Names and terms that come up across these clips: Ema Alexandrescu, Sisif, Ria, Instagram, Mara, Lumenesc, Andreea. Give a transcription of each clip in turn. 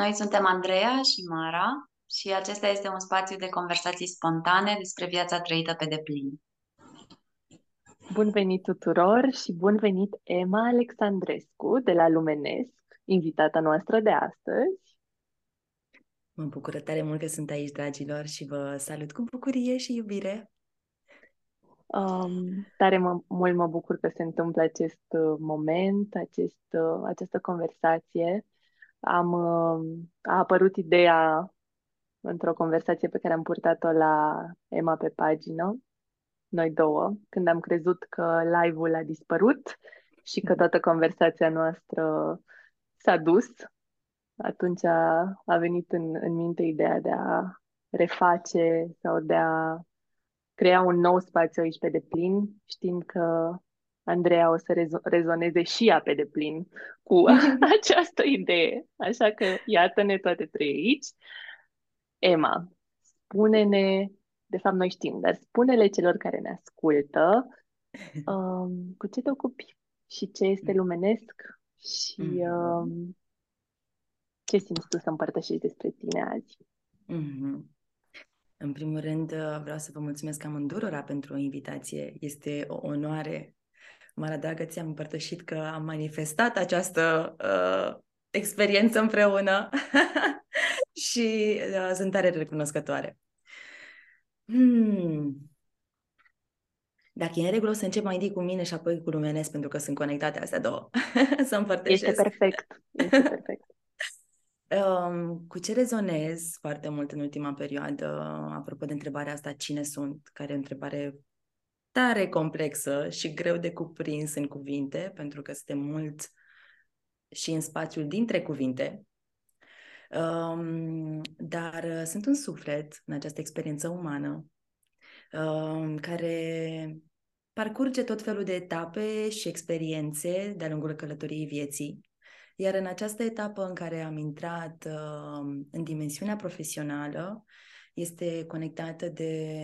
Noi suntem Andreea și Mara și acesta este un spațiu de conversații spontane despre viața trăită pe deplin. Bun venit tuturor și bun venit Ema Alexandrescu de la Lumenesc, invitata noastră de astăzi. Mă bucură tare mult că sunt aici, dragilor, și vă salut cu bucurie și iubire. Mult mă bucur că se întâmplă acest moment, această conversație. A apărut ideea într-o conversație pe care am purtat-o la Ema pe pagină, noi două, când am crezut că live-ul a dispărut și că toată conversația noastră s-a dus. Atunci a venit în minte ideea de a reface sau de a crea un nou spațiu aici pe deplin, știind că Andreea o să rezoneze și ea pe deplin cu această idee. Așa că iată-ne toate trei aici. Ema, spune-ne, de fapt noi știm, dar spune-le celor care ne ascultă cu ce te ocupi și ce este Lumenesc și ce simți tu să împărtășești despre tine azi. Mm-hmm. În primul rând vreau să vă mulțumesc amândurora pentru o invitație. Este o onoare. Mara, dragă, ți-am împărtășit că am manifestat această experiență împreună și sunt tare recunoscătoare. Dacă e în regulă, o să încep mai întâi cu mine și apoi cu Lumenesc, pentru că sunt conectate astea două. Să împărtășesc. Este perfect. Cu ce rezonez foarte mult în ultima perioadă, apropo de întrebarea asta, cine sunt, care e o întrebare tare complexă și greu de cuprins în cuvinte, pentru că suntem mulți și în spațiul dintre cuvinte, dar sunt un suflet în această experiență umană care parcurge tot felul de etape și experiențe de-a lungul călătoriei vieții. Iar în această etapă în care am intrat în dimensiunea profesională, este conectată de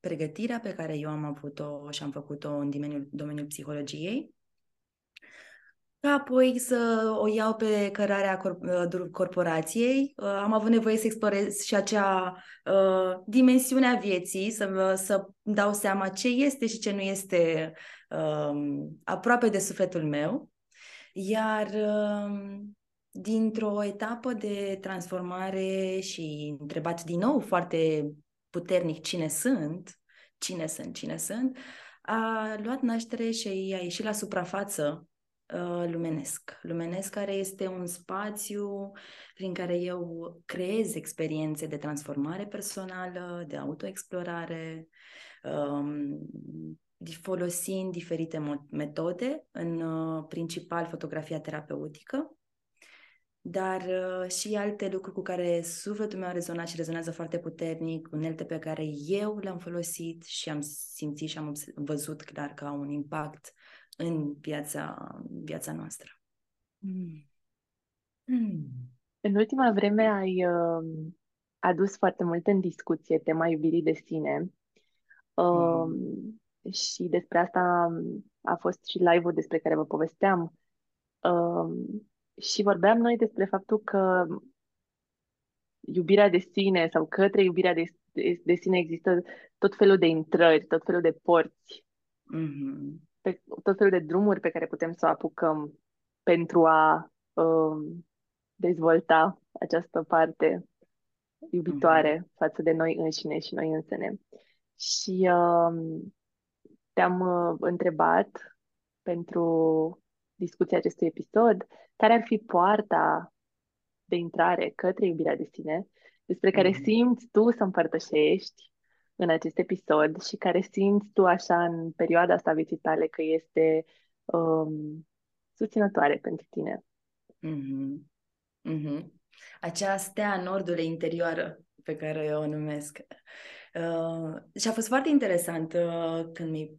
pregătirea pe care eu am avut-o și am făcut-o în domeniul psihologiei, ca apoi să o iau pe cărarea corporației. Am avut nevoie să explorez și acea dimensiune a vieții, să dau seama ce este și ce nu este aproape de sufletul meu. Iar dintr-o etapă de transformare și întrebat din nou foarte puternic cine sunt, a luat naștere și a ieșit la suprafață Lumenesc. Lumenesc, care este un spațiu prin care eu creez experiențe de transformare personală, de autoexplorare, folosind diferite metode, în principal fotografia terapeutică, dar și alte lucruri cu care sufletul meu a rezonat și rezonează foarte puternic, unelte pe care eu le-am folosit și am simțit și am văzut clar că au un impact în viața noastră. În ultima vreme ai adus foarte mult în discuție tema iubirii de sine. Și despre asta a fost și live-ul despre care vă povesteam. Și vorbeam noi despre faptul că iubirea de sine sau către iubirea de sine există tot felul de intrări, tot felul de porți, tot felul de drumuri pe care putem să o apucăm pentru a dezvolta această parte iubitoare față de noi înșine și noi însene. Și te-am întrebat pentru discuția acestui episod care ar fi poarta de intrare către iubirea de sine despre care simți tu să împărtășești în acest episod și care simți tu așa în perioada asta vieții tale că este susținătoare pentru tine. Acea stea în nordule interioară pe care eu o numesc. Și a fost foarte interesant când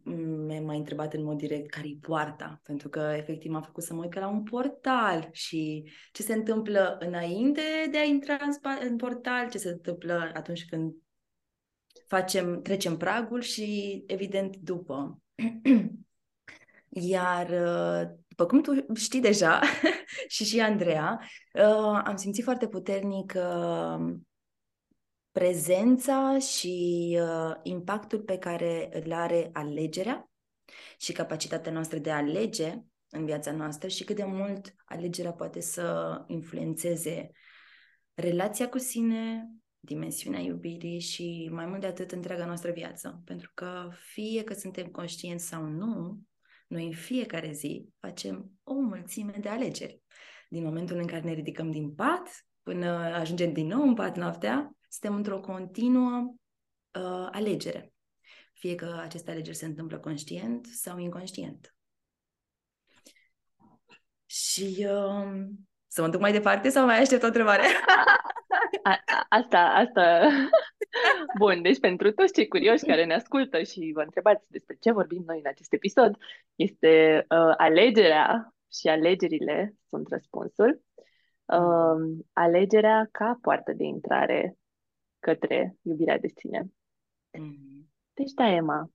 m-a întrebat în mod direct care-i poarta, pentru că efectiv m-a făcut să mă uit la un portal și ce se întâmplă înainte de a intra în portal, ce se întâmplă atunci când trecem pragul și evident după. Iar După cum tu știi deja, și Andreea, am simțit foarte puternic prezența și impactul pe care îl are alegerea și capacitatea noastră de a alege în viața noastră și cât de mult alegerea poate să influențeze relația cu sine, dimensiunea iubirii și mai mult de atât întreaga noastră viață. Pentru că fie că suntem conștienți sau nu, noi în fiecare zi facem o mulțime de alegeri. Din momentul în care ne ridicăm din pat până ajungem din nou în pat noaptea, suntem într-o continuă alegere. Fie că aceste alegeri se întâmplă conștient sau inconștient. Și să mă duc mai departe sau mai aștept o întrebare? Asta. Bun, deci pentru toți cei curioși care ne ascultă și vă întrebați despre ce vorbim noi în acest episod, este alegerea și alegerile sunt răspunsul. Alegerea ca poartă de intrare către iubirea de sine. Deci, da, Ema,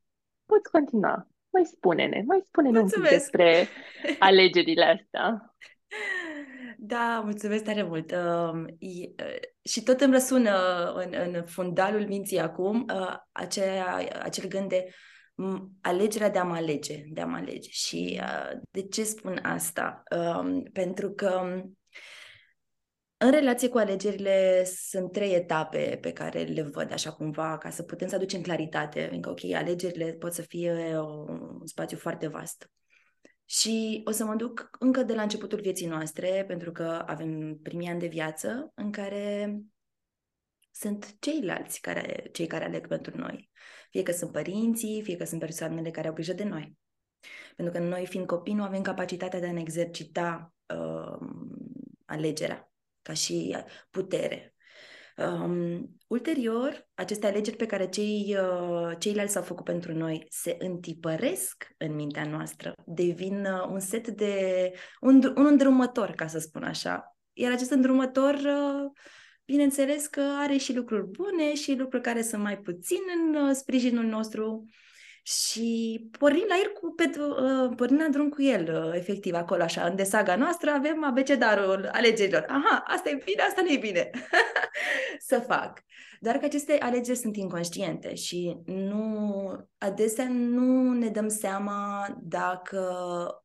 poți continua. Mai spune-ne un pic despre alegerile astea. Da, mulțumesc tare mult. Și tot îmi răsună în fundalul minții acum acel gând de alegerea de a mă alege. Și de ce spun asta? Pentru că în relație cu alegerile sunt 3 etape pe care le văd așa cumva ca să putem să aducem claritate. Pentru că, ok, alegerile pot să fie un spațiu foarte vast. Și o să mă duc încă de la începutul vieții noastre, pentru că avem primii ani de viață în care sunt ceilalți cei care aleg pentru noi. Fie că sunt părinții, fie că sunt persoanele care au grijă de noi. Pentru că noi, fiind copii, nu avem capacitatea de a ne exercita alegerea ca și putere. Ulterior, aceste alegeri pe care ceilalți s-au făcut pentru noi se întipăresc în mintea noastră, devin un set de... un îndrumător, ca să spun așa. Iar acest îndrumător, bineînțeles că are și lucruri bune și lucruri care sunt mai puțin în sprijinul nostru și pornim la drum cu el, efectiv, acolo așa. În desaga noastră avem abecedarul alegerilor. Aha, asta e bine, asta nu e bine. Să fac. Doar că aceste alegeri sunt inconștiente și adesea nu ne dăm seama dacă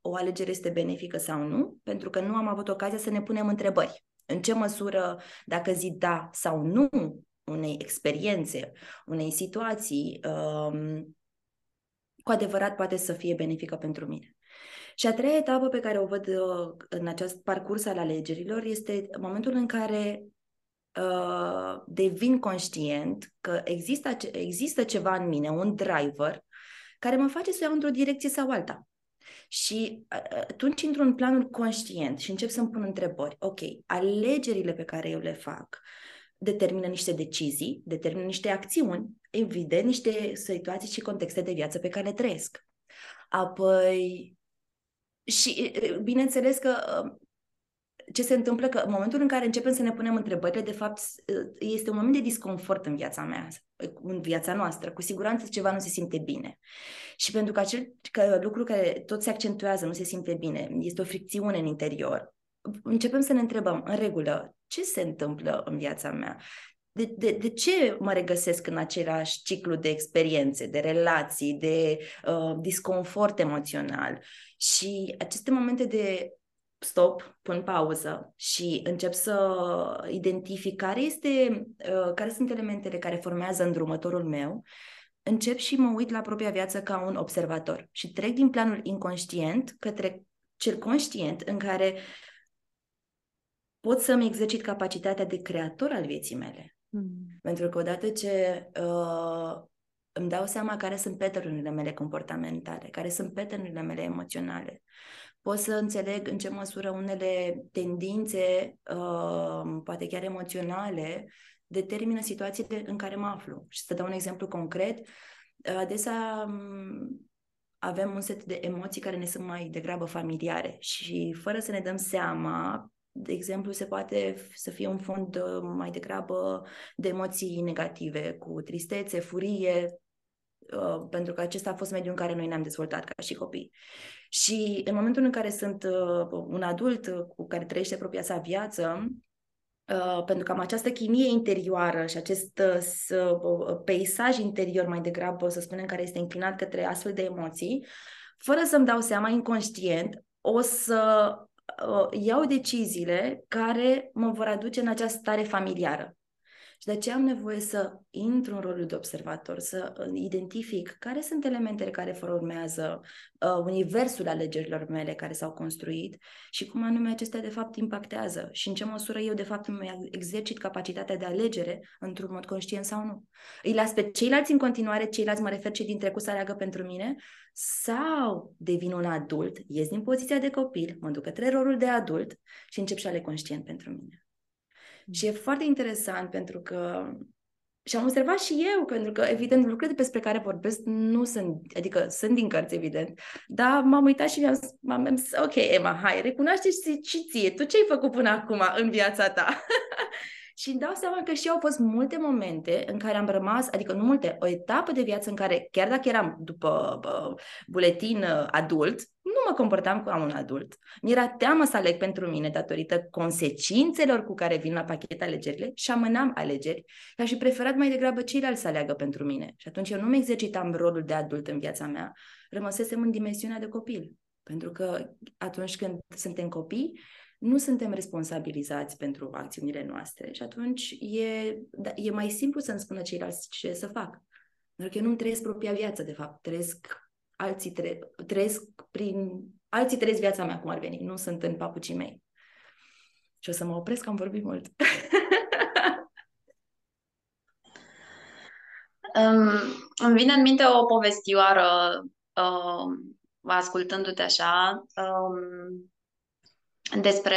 o alegere este benefică sau nu, pentru că nu am avut ocazia să ne punem întrebări. În ce măsură, dacă zic da sau nu unei experiențe, unei situații, cu adevărat poate să fie benefică pentru mine. Și a 3a etapă pe care o văd în acest parcurs al alegerilor este momentul în care devin conștient că există ceva în mine, un driver, care mă face să iau într-o direcție sau alta. Și atunci intru în planul conștient și încep să-mi pun întrebări. Ok, alegerile pe care eu le fac determină niște decizii, determină niște acțiuni, evident, niște situații și contexte de viață pe care le trăiesc. Apoi, și bineînțeles că ce se întâmplă, că în momentul în care începem să ne punem întrebările, de fapt, este un moment de disconfort în viața mea, în viața noastră. Cu siguranță ceva nu se simte bine. Și pentru că acel lucru care tot se accentuează, nu se simte bine, este o fricțiune în interior, începem să ne întrebăm, în regulă, ce se întâmplă în viața mea? De ce mă regăsesc în același ciclu de experiențe, de relații, de disconfort emoțional? Și aceste momente de stop, pun pauză și încep să identific care sunt elementele care formează îndrumătorul meu, încep și mă uit la propria viață ca un observator și trec din planul inconștient către cel conștient în care pot să-mi exercit capacitatea de creator al vieții mele. Pentru că odată ce îmi dau seama care sunt pattern-urile mele comportamentale, care sunt pattern-urile mele emoționale, pot să înțeleg în ce măsură unele tendințe, poate chiar emoționale, determină situațiile în care mă aflu. Și să dau un exemplu concret, adesea avem un set de emoții care ne sunt mai degrabă familiare și fără să ne dăm seama, de exemplu, se poate să fie un fond mai degrabă de emoții negative, cu tristețe, furie, pentru că acesta a fost mediul în care noi ne-am dezvoltat ca și copii. Și în momentul în care sunt un adult cu care trăiește propria sa viață, pentru că am această chimie interioară și acest peisaj interior mai degrabă, să spunem, care este înclinat către astfel de emoții, fără să-mi dau seama, inconștient, o să iau deciziile care mă vor aduce în această stare familiară. Și de aceea am nevoie să intru în rolul de observator, să identific care sunt elementele care formează universul alegerilor mele care s-au construit și cum anume acestea de fapt impactează și în ce măsură eu de fapt îmi exercit capacitatea de alegere într-un mod conștient sau nu. Îi las pe ceilalți în continuare, ceilalți, mă refer cei din trecut, să aleagă pentru mine, sau devin un adult, ies din poziția de copil, mă duc către rolul de adult și încep și aleg conștient pentru mine. Și e foarte interesant pentru că, și am observat și eu, pentru că, evident, lucrurile despre care vorbesc nu sunt, adică sunt din cărți, evident, dar m-am uitat și mi-am zis, ok, Ema, hai, recunoaște-ți și ție, tu ce ai făcut până acum în viața ta? Și îmi dau seama că și eu au fost multe momente în care am rămas, adică nu multe, o etapă de viață în care, chiar dacă eram după buletin adult, nu mă comportam ca un adult. Mi-era teamă să aleg pentru mine datorită consecințelor cu care vin la pachet alegerile și amânam alegeri. Aș fi preferat mai degrabă ceilalți să aleagă pentru mine. Și atunci eu nu-mi exercitam rolul de adult în viața mea, rămăsesem în dimensiunea de copil. Pentru că atunci când suntem copii, nu suntem responsabilizați pentru acțiunile noastre și atunci e mai simplu să-mi spună ceilalți ce să fac. Pentru că eu nu-mi trăiesc propria viață, de fapt. Alții trăiesc viața mea, cum ar veni. Nu sunt în papucii mei. Și o să mă opresc, am vorbit mult. Îmi vine în minte o povestioară, ascultându-te așa, despre,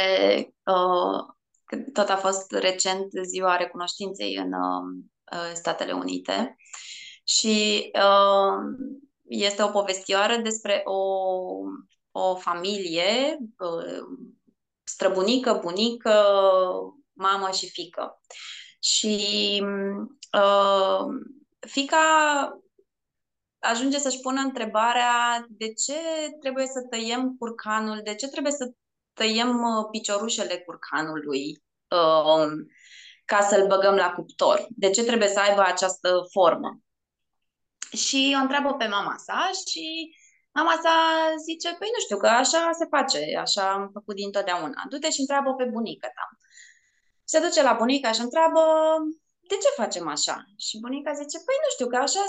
tot a fost recent ziua recunoștinței în Statele Unite și este o povestioară despre o familie, străbunică, bunică, mamă și fiică. Și fiica ajunge să-și pună întrebarea de ce trebuie să tăiem curcanul, de ce trebuie să tăiem piciorușele curcanului ca să-l băgăm la cuptor. De ce trebuie să aibă această formă? Și o întreabă pe mama sa și mama sa zice, păi nu știu, că așa se face, așa am făcut dintotdeauna. Du-te și întreabă pe bunică ta. Se duce la bunica și întreabă, de ce facem așa? Și bunica zice, păi nu știu, că așa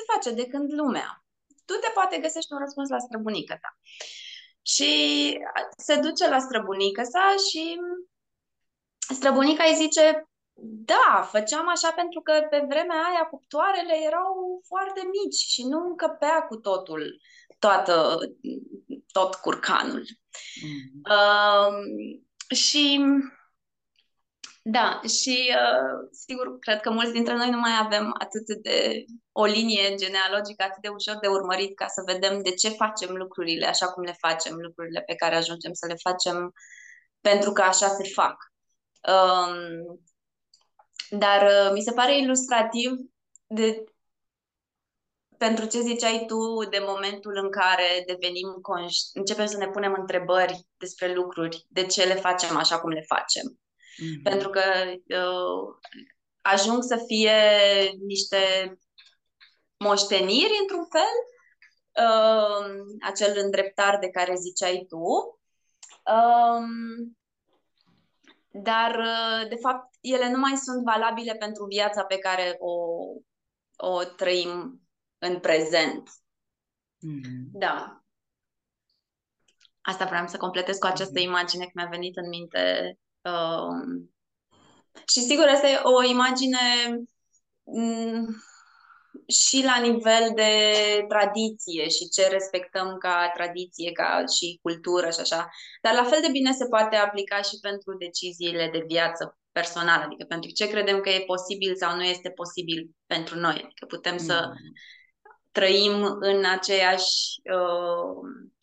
se face de când lumea. Tu te poate găsești un răspuns la străbunică ta. Și se duce la străbunică sa și străbunica îi zice, da, făceam așa pentru că pe vremea aia cuptoarele erau foarte mici și nu încăpea cu totul, tot curcanul. Și da, și sigur, cred că mulți dintre noi nu mai avem atât de o linie genealogică atât de ușor de urmărit ca să vedem de ce facem lucrurile așa cum le facem, lucrurile pe care ajungem să le facem pentru că așa se fac. Dar mi se pare ilustrativ pentru ce ziceai tu de momentul în care devenim începem să ne punem întrebări despre lucruri, de ce le facem așa cum le facem. Mm-hmm. Pentru că ajung să fie niște moșteniri, într-un fel, acel îndreptar de care ziceai tu, dar, de fapt, ele nu mai sunt valabile pentru viața pe care o trăim în prezent. Mm-hmm. Da. Asta vreau să completez cu această imagine că mi-a venit în minte. Și sigur, asta e o imagine și la nivel de tradiție și ce respectăm ca tradiție, ca și cultură și așa, dar la fel de bine se poate aplica și pentru deciziile de viață personală, adică pentru ce credem că e posibil sau nu este posibil pentru noi, adică putem să trăim în aceeași,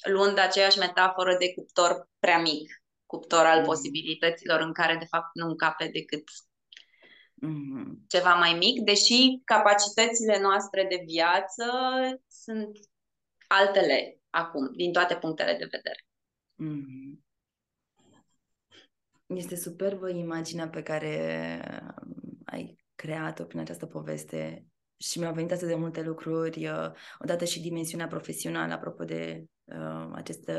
luând aceeași metaforă de cuptor prea mic, cuptor al posibilităților în care de fapt nu încape decât ceva mai mic, deși capacitățile noastre de viață sunt altele acum, din toate punctele de vedere. Este superbă imaginea pe care ai creat-o prin această poveste și mi-au venit atât de multe lucruri, odată și dimensiunea profesională, apropo de acest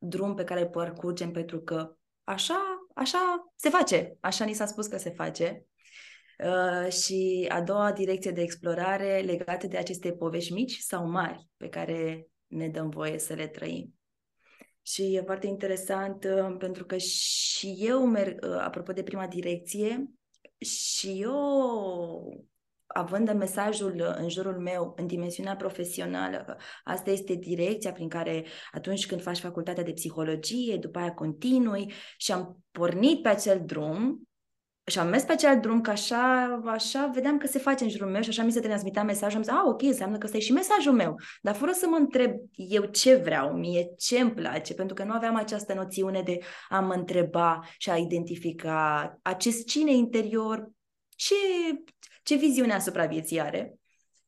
drum pe care îl parcurgem, pentru că așa se face, așa ni s-a spus că se face. Și a doua direcție de explorare legată de aceste povești mici sau mari pe care ne dăm voie să le trăim. Și e foarte interesant pentru că și eu merg, apropo de prima direcție, și eu, având mesajul în jurul meu, în dimensiunea profesională, că asta este direcția prin care atunci când faci facultatea de psihologie, după aia continui, și am pornit pe acel drum și am mers pe acel drum, că așa vedeam că se face în jurul meu și așa mi se transmitea mesajul. Am zis, ok, înseamnă că ăsta e și mesajul meu. Dar fără să mă întreb eu ce vreau, mie ce îmi place, pentru că nu aveam această noțiune de a mă întreba și a identifica acest cine interior, ce viziune asupra vieții are.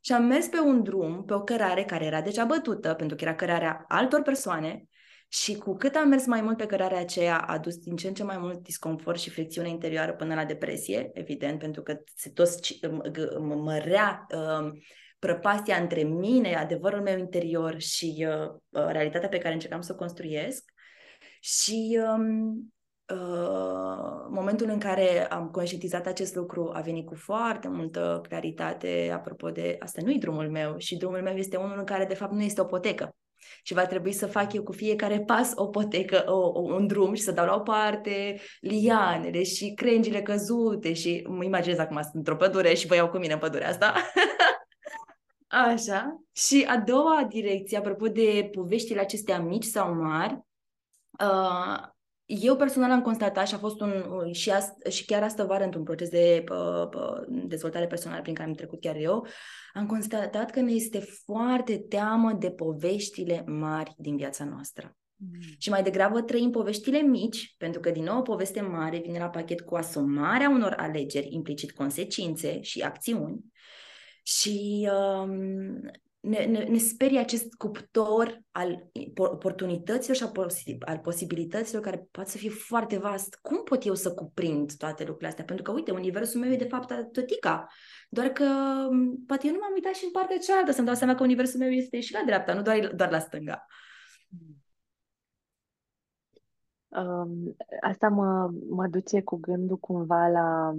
Și am mers pe un drum, pe o cărare care era deja bătută, pentru că era cărarea altor persoane. Și cu cât am mers mai mult pe cărarea aceea, a dus din ce în ce mai mult disconfort și fricțiune interioară până la depresie, evident, pentru că se tot mărea prăpastia între mine, adevărul meu interior și realitatea pe care încercam să o construiesc. Și momentul în care am conștientizat acest lucru a venit cu foarte multă claritate, apropo de asta nu-i drumul meu și drumul meu este unul în care de fapt nu este o potecă. Și va trebui să fac eu cu fiecare pas o potecă, un drum și să dau la o parte lianele și crengile căzute și mă imaginez acum sunt într-o pădure și vă iau cu mine în pădurea asta. Așa. Și a doua direcție, apropo de poveștile acestea mici sau mari, eu personal am constatat și a fost și chiar astă vară într-un proces de dezvoltare personală prin care am trecut chiar eu, am constatat că ne este foarte teamă de poveștile mari din viața noastră. Și mai degrabă trăim poveștile mici, pentru că din nou o poveste mare vine la pachet cu asumarea unor alegeri, implicit consecințe și acțiuni. Și ne sperie acest cuptor al oportunităților și al posibilităților care poate să fie foarte vast. Cum pot eu să cuprind toate lucrurile astea? Pentru că, uite, universul meu e de fapt atâtica. Doar că poate eu nu m-am uitat și în partea cealaltă să-mi dau seama că universul meu este și la dreapta, nu doar la stânga. Asta mă duce cu gândul cumva la...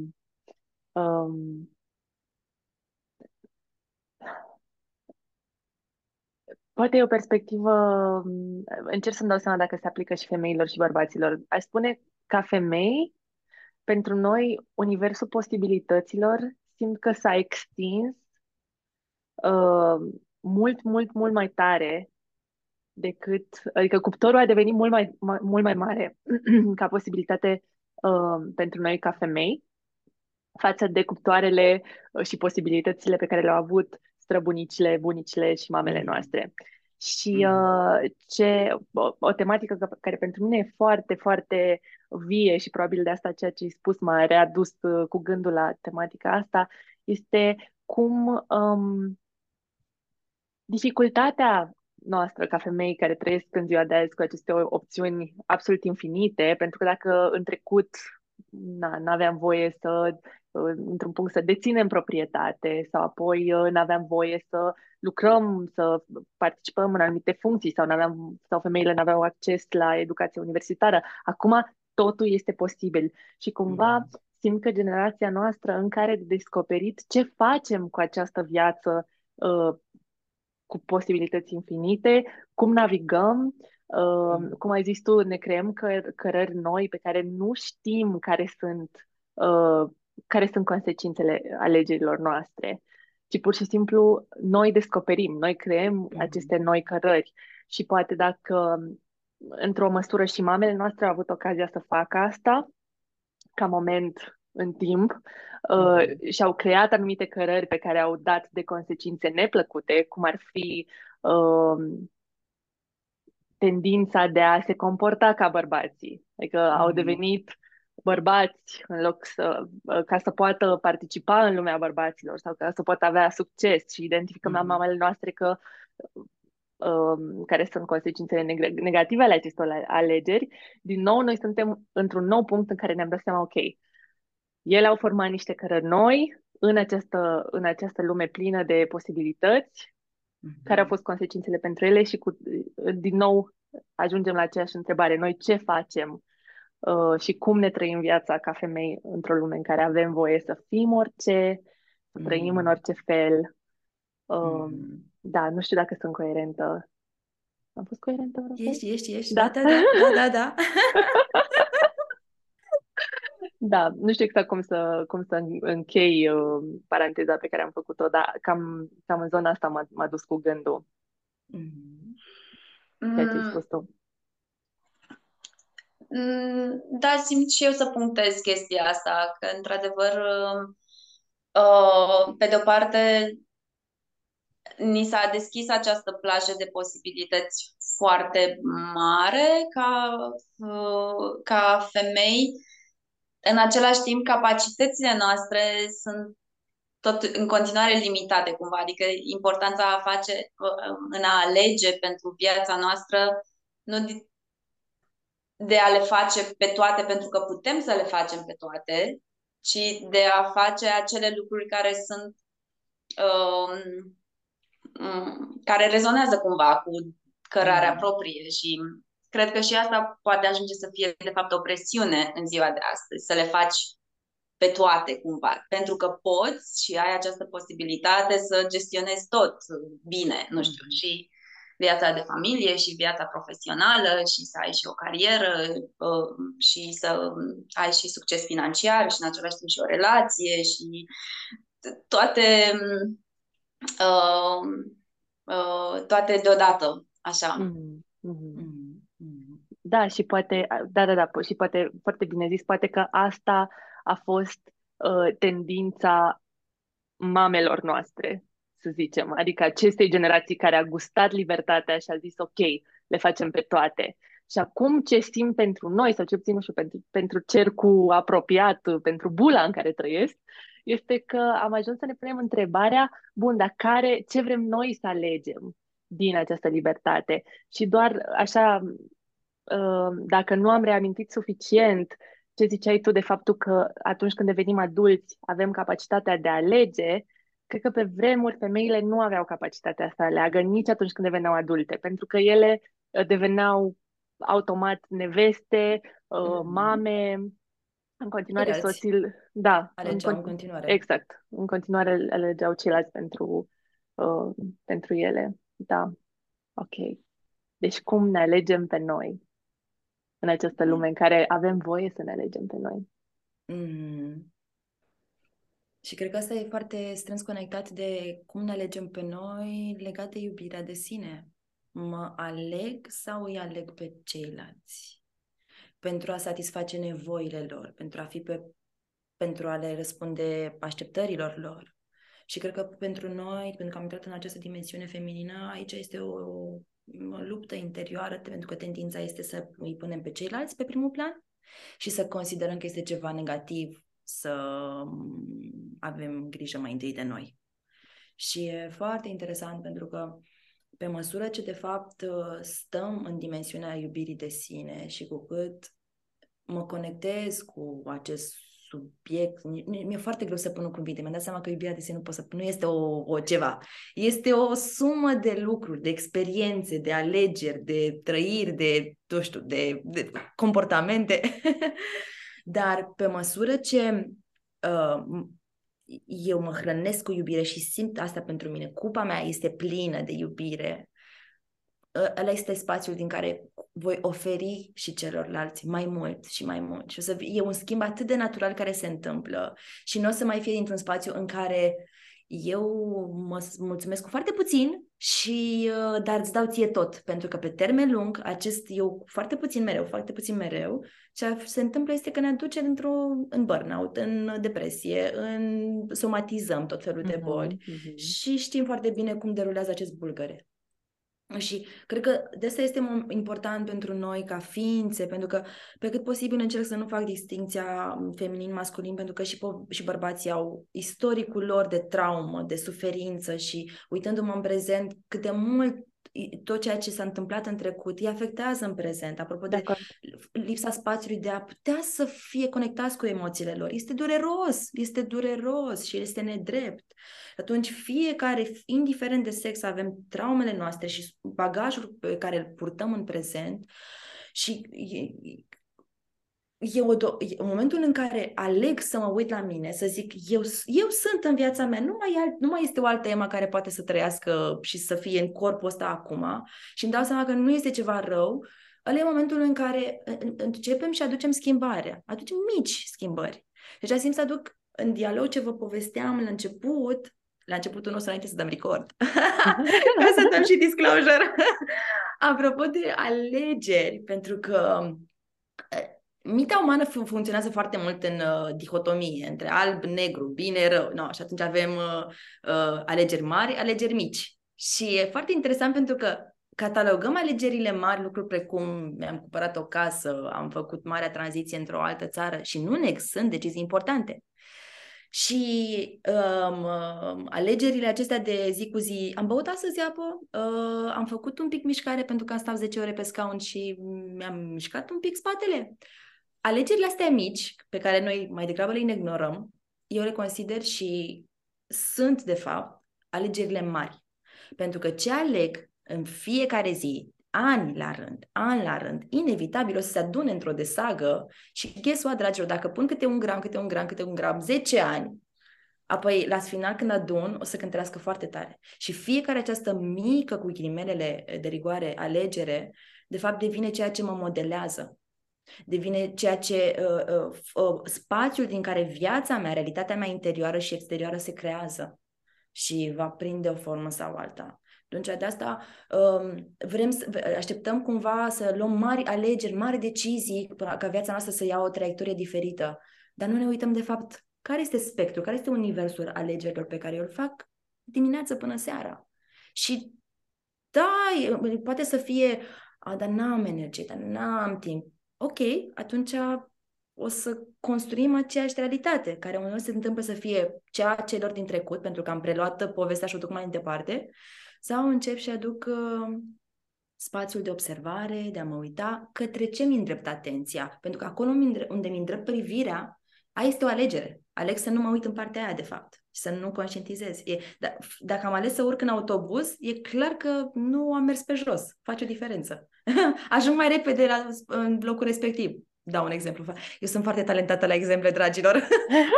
Poate e o perspectivă, încerc să-mi dau seama dacă se aplică și femeilor și bărbaților. Aș spune, ca femei, pentru noi, universul posibilităților simt că s-a extins mult mai tare decât, adică cuptorul a devenit mult mai mare ca posibilitate pentru noi ca femei față de cuptoarele și posibilitățile pe care le-au avut străbunicile, bunicile și mamele noastre. Și o tematică care pentru mine e foarte, foarte vie și probabil de asta ceea ce ai spus m-a readus cu gândul la tematica asta, este cum dificultatea noastră ca femei care trăiesc în ziua de azi cu aceste opțiuni absolut infinite, pentru că dacă în trecut n-aveam voie să... într-un punct să deținem proprietate sau apoi n-aveam voie să lucrăm, să participăm în anumite funcții sau femeile n-aveau acces la educație universitară. Acum totul este posibil și cumva simt că generația noastră în care de descoperit ce facem cu această viață cu posibilități infinite, cum navigăm, cum ai zis tu, ne creăm cărări noi pe care nu știm care sunt consecințele alegerilor noastre, ci pur și simplu noi descoperim, noi creăm aceste noi cărări și poate dacă într-o măsură și mamele noastre au avut ocazia să facă asta ca moment în timp și au creat anumite cărări pe care au dat de consecințe neplăcute, cum ar fi tendința de a se comporta ca bărbații, adică au devenit bărbați în loc ca să poată participa în lumea bărbaților sau ca să poată avea succes, și identificăm la mamele noastre că care sunt consecințele negative ale acestor alegeri, din nou noi suntem într-un nou punct în care ne-am dat seama, ok, ele au format niște cărări noi în această lume plină de posibilități, care au fost consecințele pentru ele, și din nou ajungem la aceeași întrebare, noi ce facem și cum ne trăim viața ca femei într-o lume în care avem voie să fim orice, să trăim în orice fel. Da, nu știu dacă sunt coerentă. Am fost coerentă vreodată? Ești. Da. Da, nu știu exact cum să închei paranteza pe care am făcut-o, dar cam în zona asta m-a dus cu gândul. Ceea ce ai spus tu. Da, simt și eu să punctez chestia asta, că într-adevăr, pe de-o parte, ni s-a deschis această plajă de posibilități foarte mare ca femei. În același timp, capacitățile noastre sunt tot în continuare limitate cumva, adică importanța în a alege pentru viața noastră, nu de a le face pe toate pentru că putem să le facem pe toate, ci de a face acele lucruri care sunt care rezonează cumva cu cărarea proprie. Și cred că și asta poate ajunge să fie de fapt o presiune în ziua de astăzi, să le faci pe toate cumva, pentru că poți și ai această posibilitate să gestionezi tot bine, nu știu, și viața de familie și viața profesională, și să ai și o carieră și să ai și succes financiar și în același timp și o relație și toate toate deodată, așa. Da, și poate, da, și poate, foarte bine zis, poate că asta a fost tendința mamelor noastre, să zicem, adică acestei generații care a gustat libertatea și a zis, ok, le facem pe toate. Și acum ce simt pentru noi, sau ce obțin, nu știu, pentru cercul apropiat, pentru bula în care trăiesc, este că am ajuns să ne punem întrebarea, bun, dar ce vrem noi să alegem din această libertate? Și doar așa, dacă nu am reamintit suficient ce ziceai tu de faptul că atunci când devenim adulți avem capacitatea de a alege, cred că pe vremuri femeile nu aveau capacitatea să aleagă nici atunci când deveneau adulte, pentru că ele deveneau automat neveste, mame, în continuare soțil... Da, alegeau în continuare. Exact, în continuare alegeau ceilalți pentru ele. Da, ok. Deci cum ne alegem pe noi în această lume în care avem voie să ne alegem pe noi? Și cred că asta e foarte strâns conectat de cum ne alegem pe noi legat de iubirea de sine. Mă aleg sau îi aleg pe ceilalți? Pentru a satisface nevoile lor, pentru a le răspunde așteptărilor lor. Și cred că pentru noi, pentru că am intrat în această dimensiune feminină, aici este o luptă interioară, pentru că tendința este să îi punem pe ceilalți pe primul plan și să considerăm că este ceva negativ să avem grijă mai întâi de noi. Și e foarte interesant pentru că pe măsură ce de fapt stăm în dimensiunea iubirii de sine și cu cât mă conectez cu acest subiect, mi-e foarte greu să pun în cuvinte, mi-am dat seama că iubirea de sine nu este o ceva, este o sumă de lucruri, de experiențe, de alegeri, de trăiri, de comportamente, dar pe măsură ce eu mă hrănesc cu iubire și simt asta pentru mine, cupa mea este plină de iubire, ăla este spațiul din care voi oferi și celorlalți mai mult și mai mult. Și e un schimb atât de natural care se întâmplă și nu o să mai fie dintr-un spațiu în care eu mă mulțumesc cu foarte puțin, dar îți dau ție tot, pentru că pe termen lung, eu foarte puțin mereu, ce se întâmplă este că ne duce în burnout, în depresie, somatizăm tot felul de boli și știm foarte bine cum derulează acest bulgăre. Și cred că de asta este important pentru noi ca ființe, pentru că pe cât posibil încerc să nu fac distinția feminin-masculin, pentru că și bărbații au istoricul lor de traumă, de suferință și uitându-mă în prezent cât de mult tot ceea ce s-a întâmplat în trecut îi afectează în prezent, apropo de lipsa spațiului de a putea să fie conectați cu emoțiile lor. Este dureros și este nedrept. Atunci fiecare, indiferent de sex, avem traumele noastre și bagajul pe care îl purtăm în prezent și momentul în care aleg să mă uit la mine, să zic, eu sunt în viața mea, nu mai este o altă Ema care poate să trăiască și să fie în corpul ăsta acum și îmi dau seama că nu este ceva rău, ăla e momentul în care începem și aducem schimbarea, aducem mici schimbări. Deci simt să aduc în dialog ce vă povesteam la începutul nostru, înainte să dăm record, ca să dăm și disclosure, apropo de alegeri, pentru că mita umană funcționează foarte mult în dihotomie, între alb, negru, bine, rău. No, și atunci avem alegeri mari, alegeri mici. Și e foarte interesant pentru că catalogăm alegerile mari, lucruri precum mi-am cumpărat o casă, am făcut marea tranziție într-o altă țară și nu neg, sunt decizii importante. Și alegerile acestea de zi cu zi, am băut astăzi apă, am făcut un pic mișcare pentru că am stat 10 ore pe scaun și mi-am mișcat un pic spatele. Alegerile astea mici, pe care noi mai degrabă le ignorăm, eu le consider și sunt, de fapt, alegerile mari. Pentru că ce aleg în fiecare zi, ani la rând, inevitabil o să se adune într-o desagă și guess what, dragilor, dacă pun câte un gram, 10 ani, apoi la final când adun o să cântărească foarte tare. Și fiecare această mică, cu ghilimelele de rigoare, alegere, de fapt devine ceea ce mă modelează. Devine ceea ce spațiul din care viața mea, realitatea mea interioară și exterioară se creează și va prinde o formă sau alta. Atunci de asta așteptăm cumva să luăm mari alegeri, mari decizii ca viața noastră să ia o traiectorie diferită, dar nu ne uităm de fapt care este spectrul, care este universul alegerilor pe care eu îl fac dimineață până seara. Și da, poate să fie, dar n-am energie, dar n-am timp. Ok, atunci o să construim aceeași realitate, care uneori se întâmplă să fie cea celor din trecut, pentru că am preluat povestea și o duc mai departe, sau încep și aduc spațiul de observare, de a mă uita către ce mi-ndrept atenția. Pentru că acolo unde mi-ndrept privirea, aia este o alegere. Aleg să nu mă uit în partea aia, de fapt, și să nu conștientizez. Dacă am ales să urc în autobuz, e clar că nu am mers pe jos. Face o diferență. Ajung mai repede în locul respectiv. Dau un exemplu. Eu sunt foarte talentată la exemple, dragilor.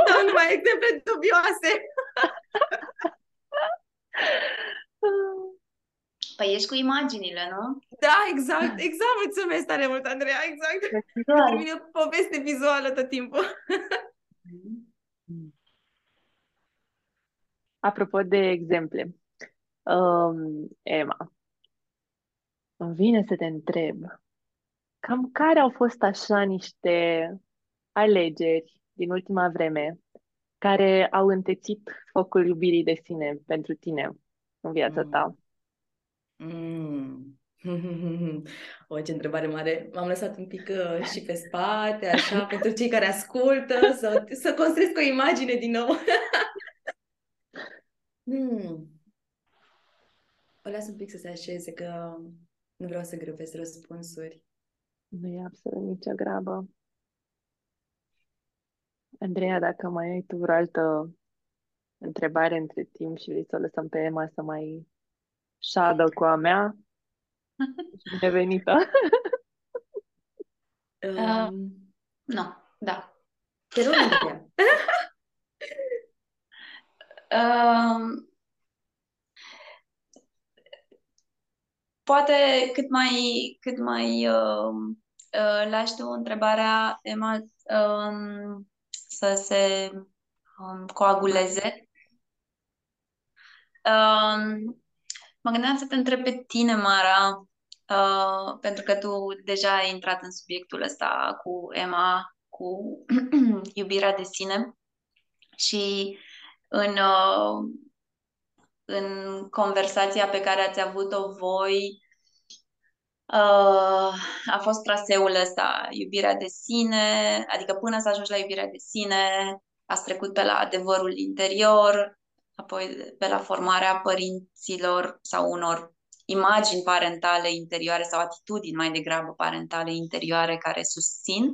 Dau numai exemple dubioase. Păi ești cu imaginile, nu? Da, exact, mulțumesc tare mult, Andreea, exact. Pentru mine o poveste vizuală tot timpul. Apropo de exemple, Ema, îmi vine să te întreb, cam care au fost așa niște alegeri din ultima vreme care au întețit focul iubirii de sine pentru tine în viața ta? O, ce întrebare mare. M-am lăsat un pic și pe spate, așa, pentru cei care ascultă, să construiesc o imagine din nou. O las un pic să se așeze, că nu vreau să grăbesc răspunsuri. Nu e absolut nicio grabă. Andreea, dacă mai ai tu vreo altă întrebare între timp și vrei să o lăsăm pe Ema să mai shadow cu a mea, devenită. Nu, da. Te rog, Andreea. Poate cât mai lași tu întrebarea, Ema, să se coaguleze. Mă gândeam să te întreb pe tine, Mara, pentru că tu deja ai intrat în subiectul ăsta cu Ema, cu iubirea de sine și în în conversația pe care ați avut-o voi a fost traseul ăsta, iubirea de sine, adică până să ajungi la iubirea de sine, ați trecut pe la adevărul interior, apoi pe la formarea părinților sau unor imagini parentale interioare sau atitudini mai degrabă parentale interioare care susțin.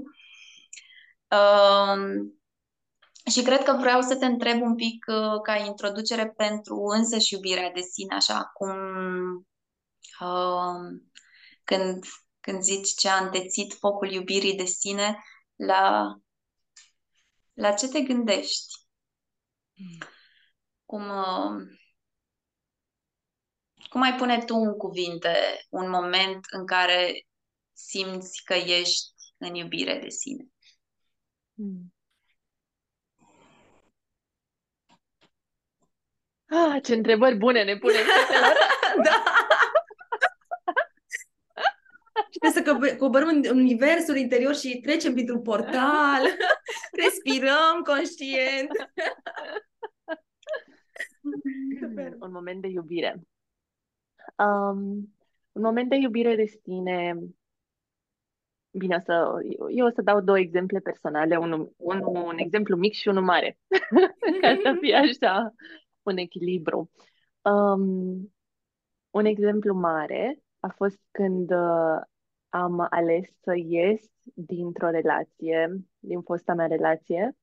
Și cred că vreau să te întreb un pic ca introducere pentru însăși iubirea de sine, așa cum când zici ce a întețit focul iubirii de sine, la ce te gândești? Cum ai pune tu în cuvinte un moment în care simți că ești în iubire de sine? Ah, ce întrebări bune ne pune! Da! Trebuie să coborâm în universul interior și trecem printr-un portal, respirăm conștient. Un moment de iubire. Un moment de iubire de sine. Bine, eu o să dau două exemple personale, un exemplu mic și unul mare, ca să fie așa un echilibru. Un exemplu mare a fost când am ales să ies dintr-o relație, din fosta mea relație,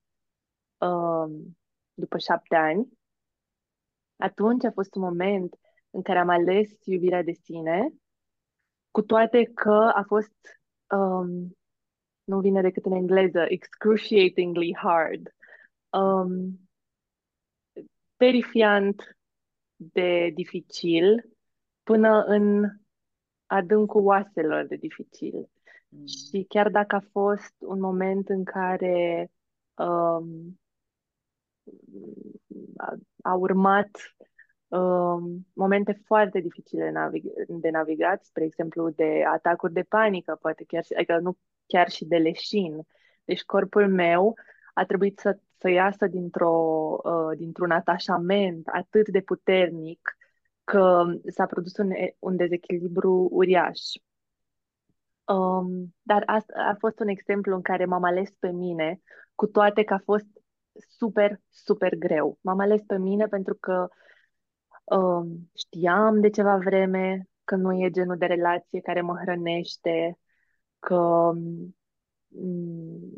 după 7 ani. Atunci a fost un moment în care am ales iubirea de sine, cu toate că a fost, nu vine decât în engleză, excruciatingly hard, terifiant de dificil, până în adâncul oaselor de dificil. Și chiar dacă a fost un moment în care a urmat momente foarte dificile de navigat, spre exemplu de atacuri de panică, poate chiar și, adică nu chiar și de leșin. Deci corpul meu a trebuit să iasă dintr-un atașament atât de puternic că s-a produs un dezechilibru uriaș. Dar asta a fost un exemplu în care m-am ales pe mine, cu toate că a fost super, super greu. M-am ales pe mine pentru că știam de ceva vreme că nu e genul de relație care mă hrănește, că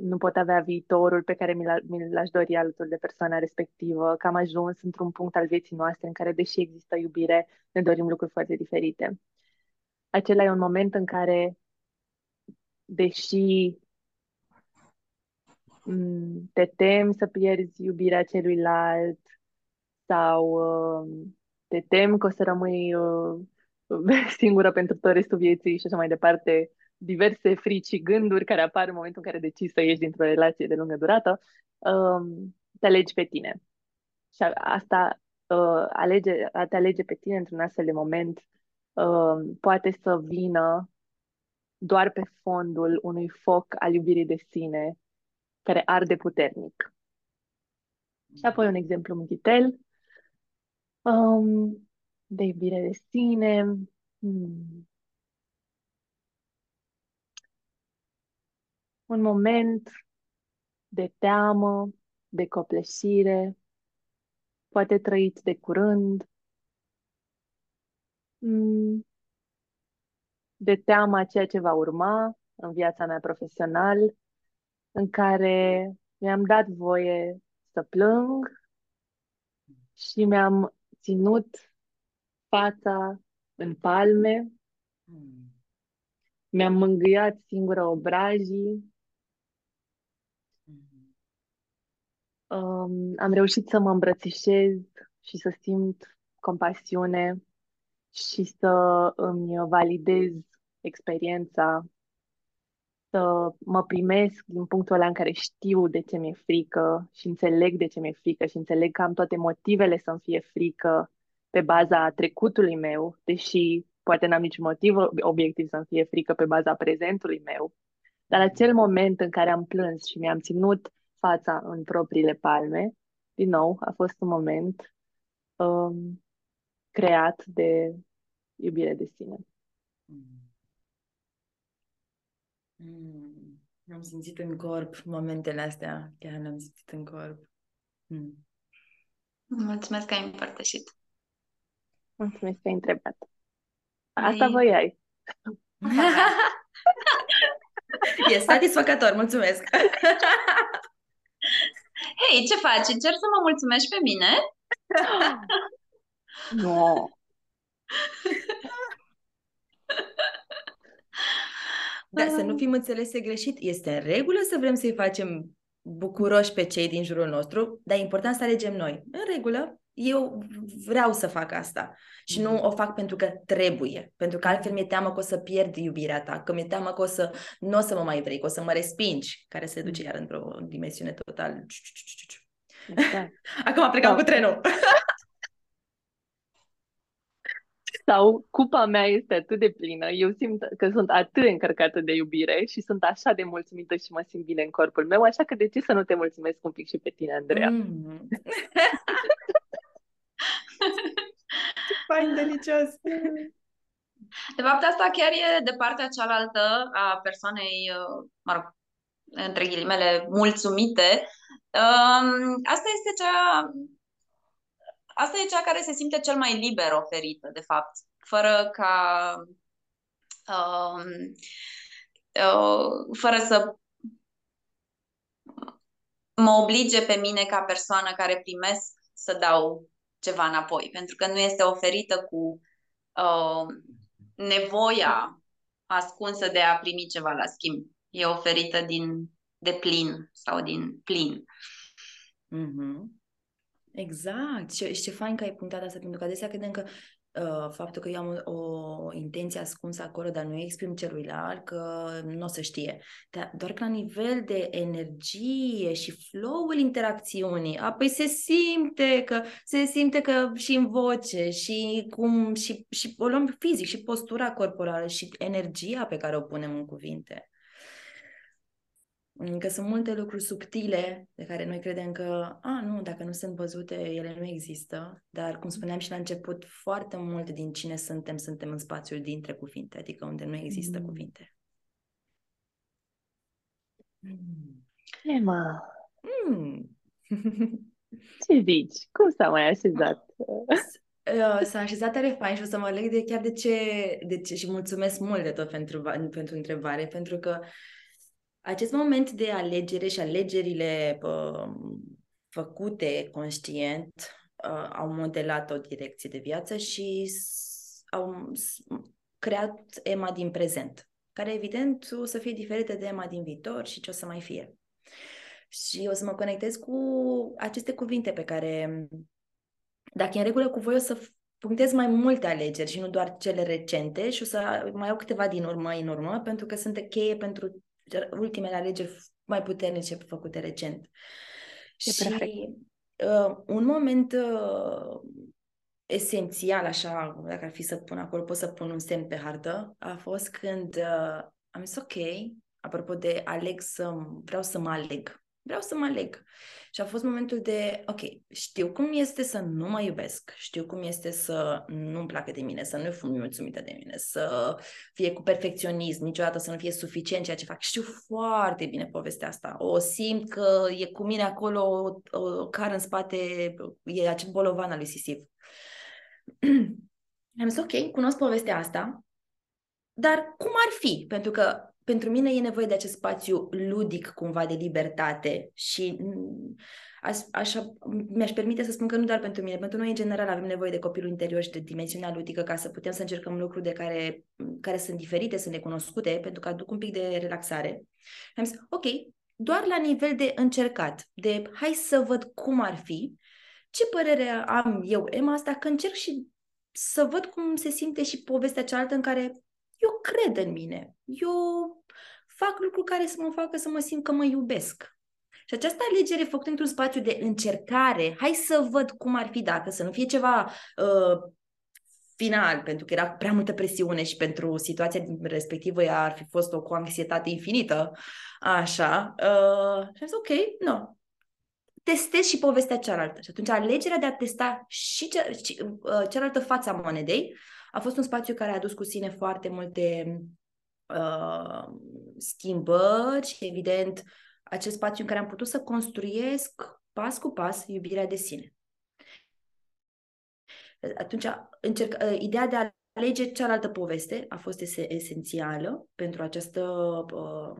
nu pot avea viitorul pe care mi l-aș dori alături de persoana respectivă, că am ajuns într-un punct al vieții noastre în care, deși există iubire, ne dorim lucruri foarte diferite. Acela e un moment în care, deși te temi să pierzi iubirea celuilalt sau te temi că o să rămâi singură pentru tot restul vieții și așa mai departe, diverse frici și gânduri care apar în momentul în care decizi să ieși dintr-o relație de lungă durată, te alegi pe tine. Și asta, a te alege pe tine într-un astfel de moment, poate să vină doar pe fondul unui foc al iubirii de sine care arde puternic. Și apoi un exemplu mititel de iubire de sine. Un moment de teamă, de copleșire, poate trăit de curând, de teama a ceea ce va urma în viața mea profesională, în care mi-am dat voie să plâng și mi-am ținut fața în palme, mi-am mângâiat singură obrajii, am reușit să mă îmbrățișez și să simt compasiune și să îmi validez experiența, să mă primesc din punctul ăla în care știu de ce mi-e frică și înțeleg de ce mi-e frică și înțeleg că am toate motivele să-mi fie frică pe baza trecutului meu, deși poate n-am niciun motiv obiectiv să-mi fie frică pe baza prezentului meu, dar acel moment în care am plâns și mi-am ținut fața în propriile palme, din nou, a fost un moment creat de iubire de sine. Am simțit în corp momentele astea, chiar le-am simțit în corp. Mulțumesc că ai împărtășit. Mulțumesc că ai întrebat. Asta voiai. E satisfăcător, mulțumesc. Hei, ce faci? Încerc să mă mulțumești pe mine? No. Da, să nu fim înțelese greșit. Este în regulă să vrem să-i facem bucuroși pe cei din jurul nostru, dar e important să alegem noi. În regulă, eu vreau să fac asta și nu o fac pentru că trebuie, pentru că altfel mi-e teamă că o să pierd iubirea ta, că mi-e teamă că o să nu o să mă mai vrei, că o să mă respingi, care se duce iar într-o dimensiune total. Exact. Acum a plecat cu trenul. Sau cupa mea este atât de plină, eu simt că sunt atât încărcată de iubire și sunt așa de mulțumită și mă simt bine în corpul meu, așa că de ce să nu te mulțumesc un pic și pe tine, Andreea? Ce fain delicios! De fapt, asta chiar e de partea cealaltă a persoanei, mă rog, între ghilimele, mulțumite. Asta este cea... Asta e cea care se simte cel mai liber oferită, de fapt, fără ca fără să mă oblige pe mine ca persoană care primesc să dau ceva înapoi, pentru că nu este oferită cu nevoia ascunsă de a primi ceva la schimb. E oferită de plin sau din plin. Mhm. Exact. Și ce fain că ai punctat asta, pentru că adesea credem că faptul că eu am o intenție ascunsă acolo, dar nu exprim celuilalt, că nu o să știe. Dar doar că la nivel de energie și flow-ul interacțiunii, apoi se simte că și în voce, și cum, și o luăm fizic, și postura corporală, și energia pe care o punem în cuvinte. Că sunt multe lucruri subtile de care noi credem că, nu, dacă nu sunt văzute, ele nu există, dar, cum spuneam și la început, foarte mult din cine suntem în spațiul dintre cuvinte, adică unde nu există cuvinte. Ema, ce zici? Cum s-a mai așezat? S-a așezat tare fain și o să mă leg de ce și mulțumesc mult de tot pentru întrebare, pentru că acest moment de alegere și alegerile făcute conștient au modelat o direcție de viață și au creat Ema din prezent, care evident o să fie diferită de Ema din viitor și ce o să mai fie. Și o să mă conectez cu aceste cuvinte pe care, dacă e în regulă cu voi, o să punctez mai multe alegeri și nu doar cele recente și o să mai iau câteva din urmă, pentru că sunt cheie pentru ultimele alegeri mai puternice făcute recent. Un moment esențial, așa, dacă ar fi să pun acolo, pot să pun un semn pe hartă, a fost când am zis, ok, apropo de vreau să mă aleg. Și a fost momentul de, ok, știu cum este să nu mă iubesc, știu cum este să nu-mi placă de mine, să nu fiu mulțumită de mine, să fie cu perfecționism, niciodată să nu fie suficient ceea ce fac. Știu foarte bine povestea asta, o simt că e cu mine acolo, o cară în spate, e acel bolovan al lui Sisif. Am zis, ok, cunosc povestea asta, dar cum ar fi? Pentru că pentru mine e nevoie de acest spațiu ludic, cumva, de libertate și mi-aș permite să spun că nu doar pentru mine, pentru noi în general avem nevoie de copilul interior și de dimensiunea ludică ca să putem să încercăm lucruri de care sunt diferite, sunt necunoscute, pentru că aduc un pic de relaxare. Am zis, ok, doar la nivel de încercat, de hai să văd cum ar fi, ce părere am eu, Ema, asta, că încerc și să văd cum se simte și povestea cealaltă în care eu cred în mine, eu fac lucruri care să mă facă să mă simt că mă iubesc. Și această alegere făcută într-un spațiu de încercare, hai să văd cum ar fi dacă, să nu fie ceva final, pentru că era prea multă presiune și pentru situația respectivă ar fi fost cu o anxietate infinită, așa. Și am zis, ok, nu. testezi și povestea cealaltă. Și atunci alegerea de a testa și cealaltă față a monedei a fost un spațiu care a adus cu sine foarte multe schimbări și, evident, acest spațiu în care am putut să construiesc pas cu pas iubirea de sine. Atunci, ideea de a alege cealaltă poveste a fost esențială pentru această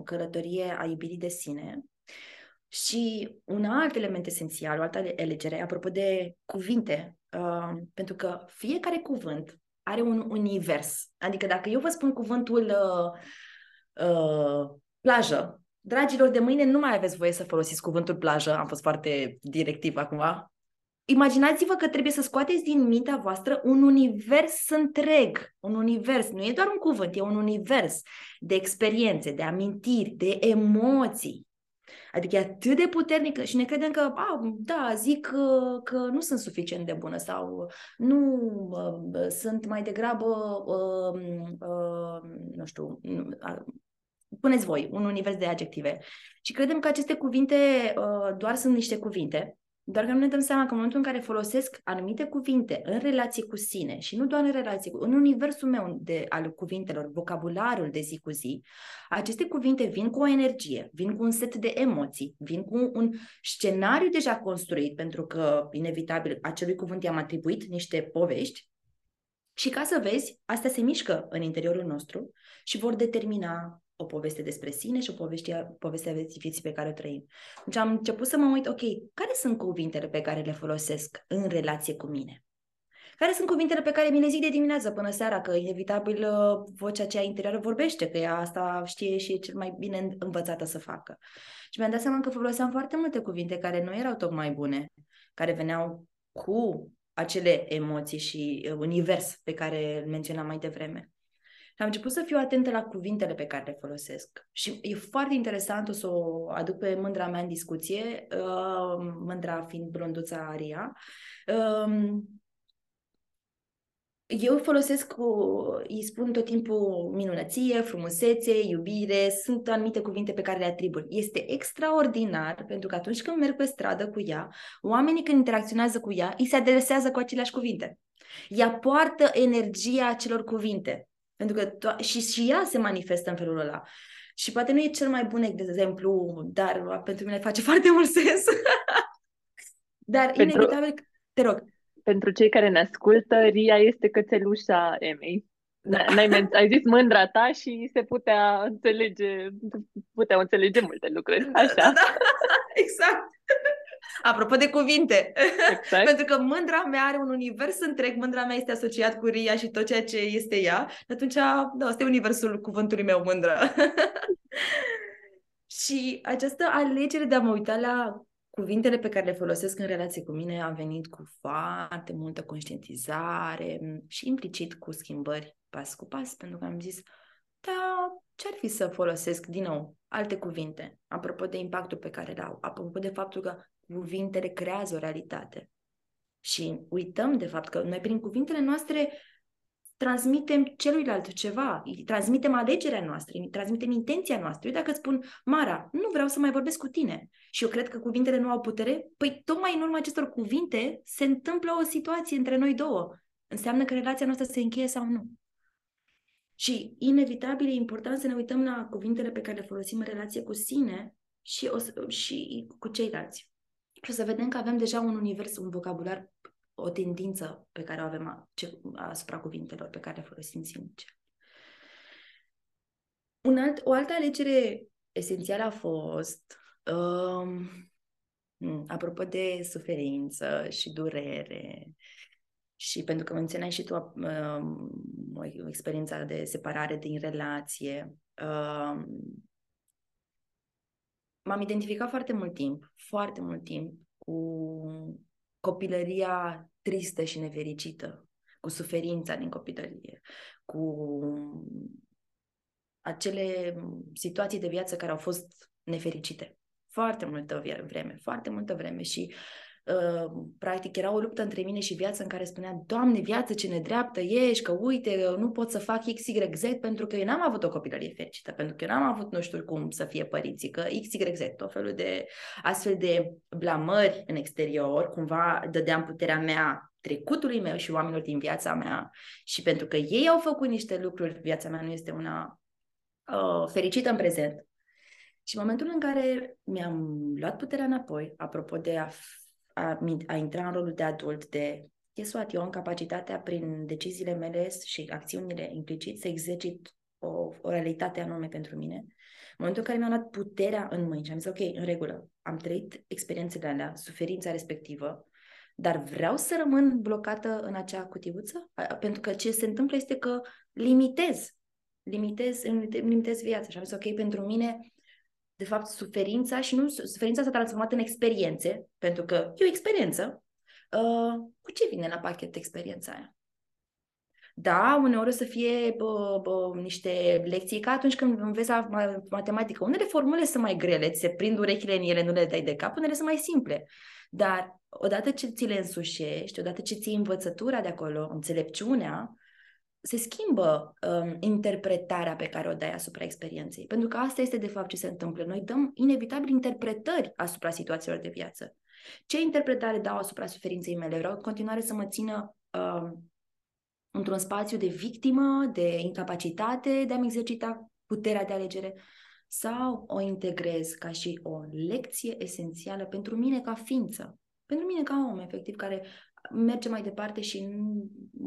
călătorie a iubirii de sine. Și un alt element esențial, o altă alegere, apropo de cuvinte, pentru că fiecare cuvânt are un univers. Adică dacă eu vă spun cuvântul plajă, dragilor, de mâine nu mai aveți voie să folosiți cuvântul plajă, am fost foarte directiv acum. Imaginați-vă că trebuie să scoateți din mintea voastră un univers întreg, un univers, nu e doar un cuvânt, e un univers de experiențe, de amintiri, de emoții. Adică e atât de puternică și ne credem că, da, zic că nu sunt suficient de bună sau nu sunt mai degrabă, nu știu, puneți voi un univers de adjective. Și credem că aceste cuvinte doar sunt niște cuvinte, doar că nu ne dăm seama că în momentul în care folosesc anumite cuvinte în relație cu sine și nu doar în relație cu, în universul meu al cuvintelor, vocabularul de zi cu zi, aceste cuvinte vin cu o energie, vin cu un set de emoții, vin cu un scenariu deja construit, pentru că, inevitabil, acelui cuvânt i-am atribuit niște povești și, ca să vezi, astea se mișcă în interiorul nostru și vor determina o poveste despre sine și o poveste a vieții pe care o trăim. Deci am început să mă uit, ok, care sunt cuvintele pe care le folosesc în relație cu mine? Care sunt cuvintele pe care mi le zic de dimineață până seara, că inevitabil vocea aceea interioară vorbește, că ea asta știe și e cel mai bine învățată să facă. Și mi-am dat seama că foloseam foarte multe cuvinte care nu erau tocmai bune, care veneau cu acele emoții și univers pe care îl menționam mai devreme. Și am început să fiu atentă la cuvintele pe care le folosesc. Și e foarte interesant, o să o aduc pe mândra mea în discuție, mândra fiind blonduța Ria. Eu folosesc, îi spun tot timpul minunăție, frumusețe, iubire, sunt anumite cuvinte pe care le atribui. Este extraordinar, pentru că atunci când merg pe stradă cu ea, oamenii când interacționează cu ea, îi se adresează cu aceleași cuvinte. Ea poartă energia acelor cuvinte. Pentru că și ea se manifestă în felul ăla. Și poate nu e cel mai bun exemplu, dar pentru mine face foarte mult sens. Dar inevitabil, te rog. Pentru cei care ne ascultă, Ria este cățelușa Emei. Da. Ai zis mândra ta și se puteau înțelege multe lucruri. Așa. Da, exact. Apropo de cuvinte, exact. Pentru că mândra mea are un univers întreg, mândra mea este asociat cu Ria și tot ceea ce este ea, atunci, da, este universul cuvântului meu, mândră. Și această alegere de a mă uita la cuvintele pe care le folosesc în relație cu mine a venit cu foarte multă conștientizare și implicit cu schimbări pas cu pas, pentru că am zis, da, ce-ar fi să folosesc din nou alte cuvinte, apropo de impactul pe care l-au, apropo de faptul că cuvintele creează o realitate. Și uităm, de fapt, că noi prin cuvintele noastre transmitem celuilalt ceva, transmitem alegerea noastră, transmitem intenția noastră. Eu dacă îți spun, Mara, nu vreau să mai vorbesc cu tine și eu cred că cuvintele nu au putere, păi tocmai în urma acestor cuvinte se întâmplă o situație între noi două. Înseamnă că relația noastră se încheie sau nu. Și inevitabil e important să ne uităm la cuvintele pe care le folosim în relație cu sine și cu ceilalți. Și o să vedem că avem deja un univers, un vocabular, o tendință pe care o avem asupra cuvintelor pe care le folosim sincer. O altă alegere esențială a fost, apropo de suferință și durere, și pentru că menționai și tu experiența de separare din relație, m-am identificat foarte mult timp cu copilăria tristă și nefericită, cu suferința din copilărie, cu acele situații de viață care au fost nefericite. Foarte multă vreme și practic era o luptă între mine și viața în care spuneam, Doamne, viață, ce nedreaptă ești, că uite, nu pot să fac XYZ pentru că eu n-am avut o copilărie fericită, pentru că eu n-am avut nu știu cum să fie părinții, că XYZ, tot felul de astfel de blamări în exterior, cumva dădeam puterea mea trecutului meu și oamenilor din viața mea și pentru că ei au făcut niște lucruri, viața mea nu este una fericită în prezent. Și în momentul în care mi-am luat puterea înapoi, apropo de a intra în rolul de adult, de eu am capacitatea prin deciziile mele și acțiunile implicit să exercit o realitate anume pentru mine, în momentul în care mi-am luat puterea în mâini și am zis, ok, în regulă, am trăit experiențele alea, suferința respectivă, dar vreau să rămân blocată în acea cutiuță? Pentru că ce se întâmplă este că limitez viața. Și am zis, ok, pentru mine, de fapt, suferința și nu suferința s-a transformat în experiențe, pentru că e o experiență. Cu ce vine la pachet experiența aia? Da, uneori o să fie niște lecții ca atunci când înveți matematică. Unele formule sunt mai grele, ți se prind urechile în ele, nu le dai de cap, unele sunt mai simple. Dar odată ce ți le însușești, odată ce ții învățătura de acolo, înțelepciunea, se schimbă interpretarea pe care o dai asupra experienței. Pentru că asta este de fapt ce se întâmplă. Noi dăm inevitabil interpretări asupra situațiilor de viață. Ce interpretare dau asupra suferinței mele? Vreau în continuare să mă țină într-un spațiu de victimă, de incapacitate, de a-mi exercita puterea de alegere, sau o integrez ca și o lecție esențială pentru mine ca ființă, pentru mine ca om, efectiv, care merge mai departe și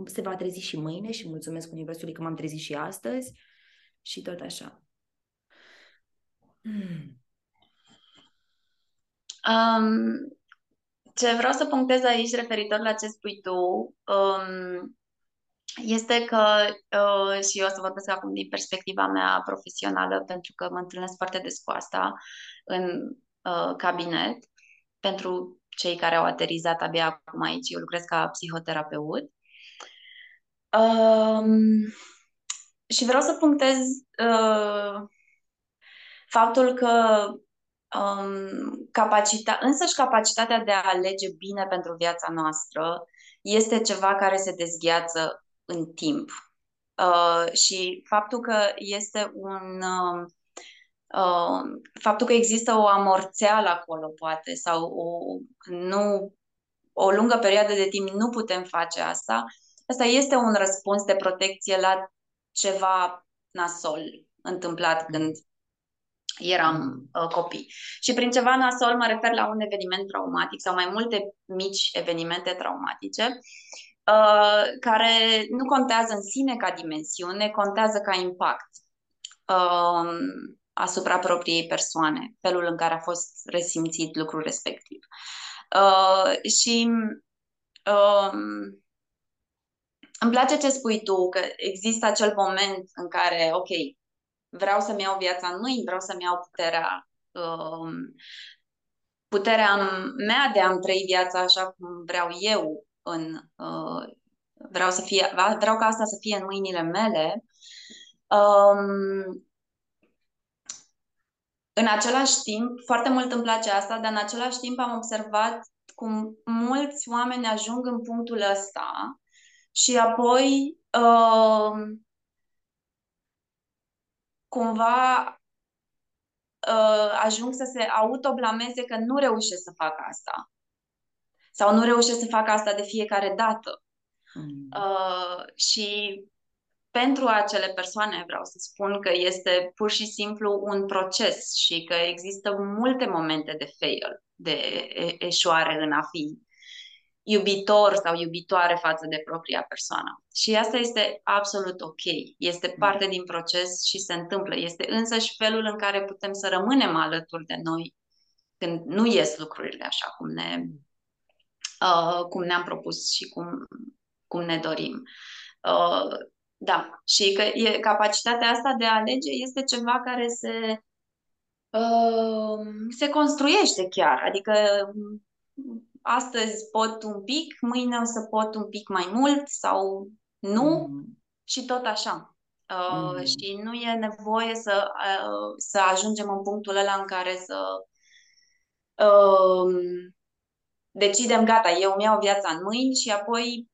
se va trezi și mâine și mulțumesc Universului că m-am trezit și astăzi și tot așa. Ce vreau să punctez aici referitor la ce spui tu este că, și eu o să vorbesc acum din perspectiva mea profesională, pentru că mă întâlnesc foarte des cu asta în cabinet, pentru cei care au aterizat abia acum aici, eu lucrez ca psihoterapeut. Și vreau să punctez faptul că capacitatea de a alege bine pentru viața noastră este ceva care se dezgheață în timp. Și faptul că este un... faptul că există o amorțeală acolo, poate, sau o lungă perioadă de timp nu putem face asta, asta este un răspuns de protecție la ceva nasol întâmplat când eram copii. Și prin ceva nasol mă refer la un eveniment traumatic sau mai multe mici evenimente traumatice care nu contează în sine ca dimensiune, contează ca impact asupra propriei persoane, felul în care a fost resimțit lucrul respectiv. Și îmi place ce spui tu, că există acel moment în care, ok, vreau să-mi iau viața în mâini, vreau să-mi iau puterea mea de a-mi trăi viața așa cum vreau eu, vreau ca asta să fie în mâinile mele. În același timp, foarte mult îmi place asta, dar în același timp am observat cum mulți oameni ajung în punctul ăsta și apoi cumva ajung să se autoblameze că nu reușesc să fac asta. Sau nu reușesc să fac asta de fiecare dată. Și... pentru acele persoane vreau să spun că este pur și simplu un proces și că există multe momente de fail, de eșoare în a fi iubitor sau iubitoare față de propria persoană. Și asta este absolut ok. Este parte din proces și se întâmplă. Este însăși felul în care putem să rămânem alături de noi când nu ies lucrurile așa cum cum ne-am propus și cum ne dorim. Da, și că capacitatea asta de a alege este ceva care se construiește chiar. Adică astăzi pot un pic, mâine o să pot un pic mai mult sau nu și tot așa. Și nu e nevoie să ajungem în punctul ăla în care să decidem, gata, eu îmi iau viața în mâini și apoi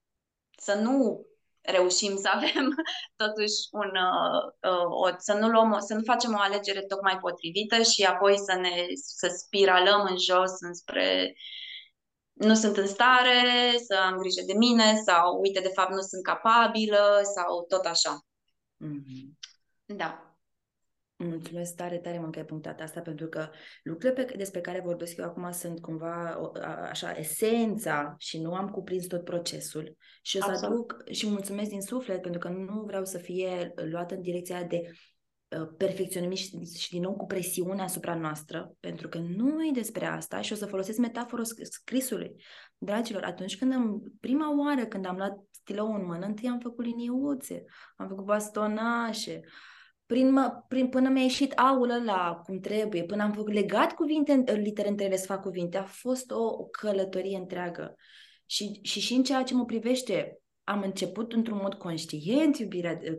să nu reușim să avem totuși să nu facem o alegere tocmai potrivită și apoi să spiralăm în jos înspre nu sunt în stare, să am grijă de mine sau uite, de fapt nu sunt capabilă sau tot așa. Mm-hmm. Da. Mulțumesc tare, tare mult că ai punctat asta, pentru că lucrurile despre care vorbesc eu acum sunt cumva așa esența și nu am cuprins tot procesul și o să aduc și mulțumesc din suflet, pentru că nu vreau să fie luată în direcția de perfecționism și din nou cu presiune asupra noastră, pentru că nu e despre asta și o să folosesc metaforă scrisului. Dragilor, atunci când prima oară când am luat stilou în mână, întâi am făcut liniuțe, am făcut bastonașe, până mi-a ieșit aul ăla cum trebuie, până am legat cuvinte, litere între ele să fac cuvinte, a fost o călătorie întreagă. Și în ceea ce mă privește, am început într-un mod conștient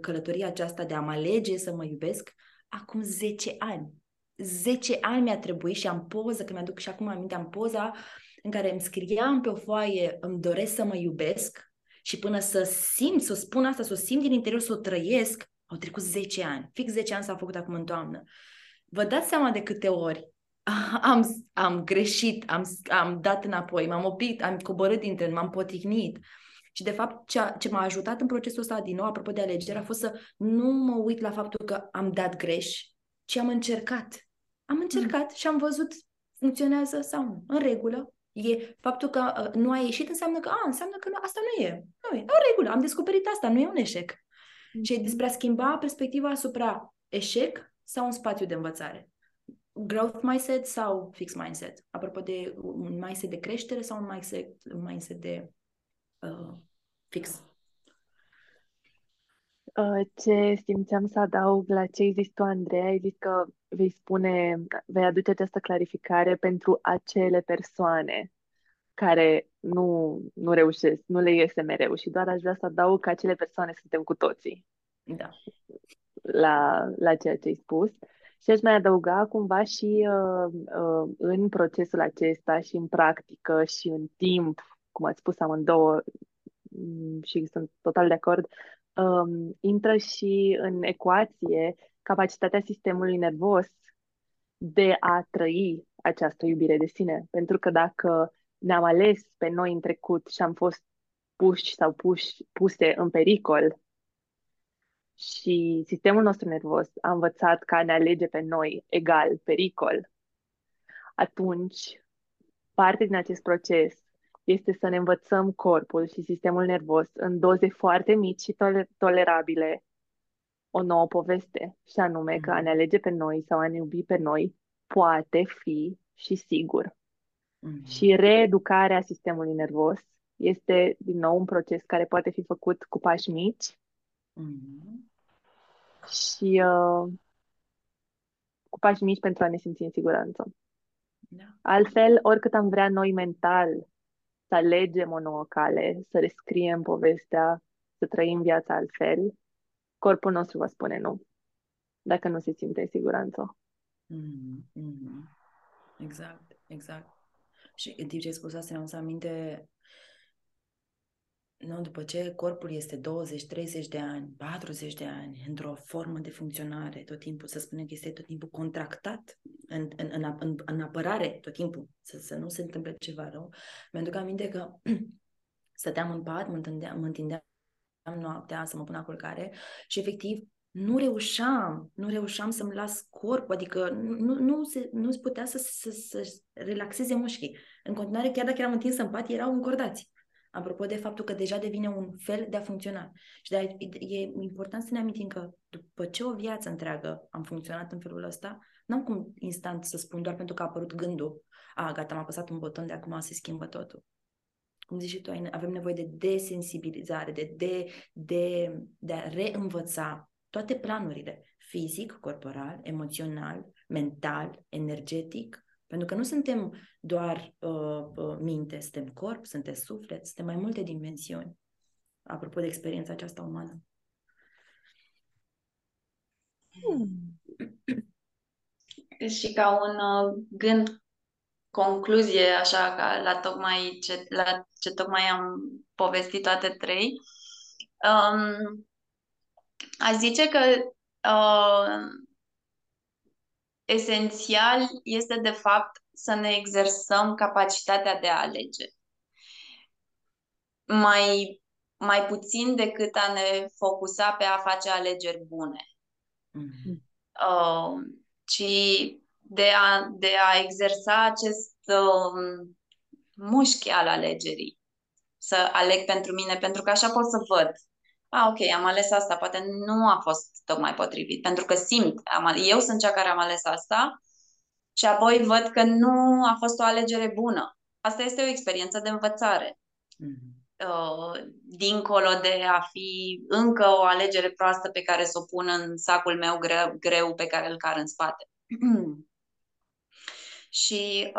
călătoria aceasta de a mă alege să mă iubesc acum 10 ani. 10 ani mi-a trebuit și am poză, că mi-aduc și acum aminte, am poza în care îmi scriam pe o foaie, îmi doresc să mă iubesc și până să simt, să spun asta, să simt din interior, să o trăiesc, au trecut 10 ani. Fix 10 ani s-a făcut acum în toamnă. Vă dați seama de câte ori am greșit, am dat înapoi, m-am oprit, am coborât din tren, m-am poticnit. Și de fapt ce m-a ajutat în procesul ăsta, din nou, apropo de alegere, a fost să nu mă uit la faptul că am dat greș, ci am încercat. Am încercat și am văzut funcționează sau nu. În regulă. E faptul că nu a ieșit înseamnă că nu, asta nu e. Nu e. În regulă. Am descoperit asta. Nu e un eșec. Și despre a schimba perspectiva asupra eșec sau un spațiu de învățare. Growth mindset sau fixed mindset. Apropo de un mindset de creștere sau un mindset de fix. Ce simțeam să adaug la ce ai zis tu, Andreea, ai zis că vei aduce această clarificare pentru acele persoane care nu reușesc, nu le iese mereu și doar aș vrea să adaug că acele persoane suntem cu toții. Da. La ceea ce ai spus. Și aș mai adăuga cumva și în procesul acesta și în practică și în timp, cum ați spus amândouă și sunt total de acord, intră și în ecuație capacitatea sistemului nervos de a trăi această iubire de sine. Pentru că dacă ne-am ales pe noi în trecut și am fost puși sau puse în pericol și sistemul nostru nervos a învățat că ne alege pe noi egal pericol, atunci parte din acest proces este să ne învățăm corpul și sistemul nervos în doze foarte mici și tolerabile o nouă poveste, și anume că a ne alege pe noi sau a ne iubi pe noi poate fi și sigur. Și reeducarea sistemului nervos este, din nou, un proces care poate fi făcut cu pași mici și cu pași mici pentru a ne simți în siguranță. Da. Altfel, oricât am vrea noi mental să alegem o nouă cale, să rescriem povestea, să trăim viața altfel, corpul nostru va spune nu, dacă nu se simte în siguranță. Exact, exact. Și în timp ce ai spus asta, mi-am să aminte, nu, după ce corpul este 20, 30 de ani, 40 de ani, într-o formă de funcționare, tot timpul, să spunem că este tot timpul contractat în apărare, tot timpul, să nu se întâmple ceva rău. Mi-aduc aminte că stăteam în pat, mă întindeam noaptea să mă pun la culcare și efectiv nu reușeam să-mi las corpul, adică nu putea să relaxeze mușchii. În continuare, chiar dacă eram întins în pat, erau încordați. Apropo de faptul că deja devine un fel de a funcționa. Și de-aia e important să ne amintim că după ce o viață întreagă am funcționat în felul ăsta, n-am cum instant să spun doar pentru că a apărut gândul, gata, am apăsat un buton, de acum se schimbă totul. Cum zici și tu, avem nevoie de desensibilizare, de a reînvăța toate planurile, fizic, corporal, emoțional, mental, energetic, pentru că nu suntem doar minte, suntem corp, suntem suflet, suntem mai multe dimensiuni, apropo de experiența aceasta umană. Și ca un gând concluzie, așa, ca la tocmai ce tocmai am povestit toate trei, aș zice că esențial este, de fapt, să ne exersăm capacitatea de a alege. Mai puțin decât a ne focusa pe a face alegeri bune. Mm-hmm. Ci de a exersa acest mușchi al alegerii. Să aleg pentru mine, pentru că așa pot să văd. Ah, ok, am ales asta, poate nu a fost tocmai potrivit, pentru că simt, eu sunt cea care am ales asta și apoi văd că nu a fost o alegere bună. Asta este o experiență de învățare. Mm-hmm. Dincolo de a fi încă o alegere proastă pe care să o pun în sacul meu greu pe care îl car în spate. Și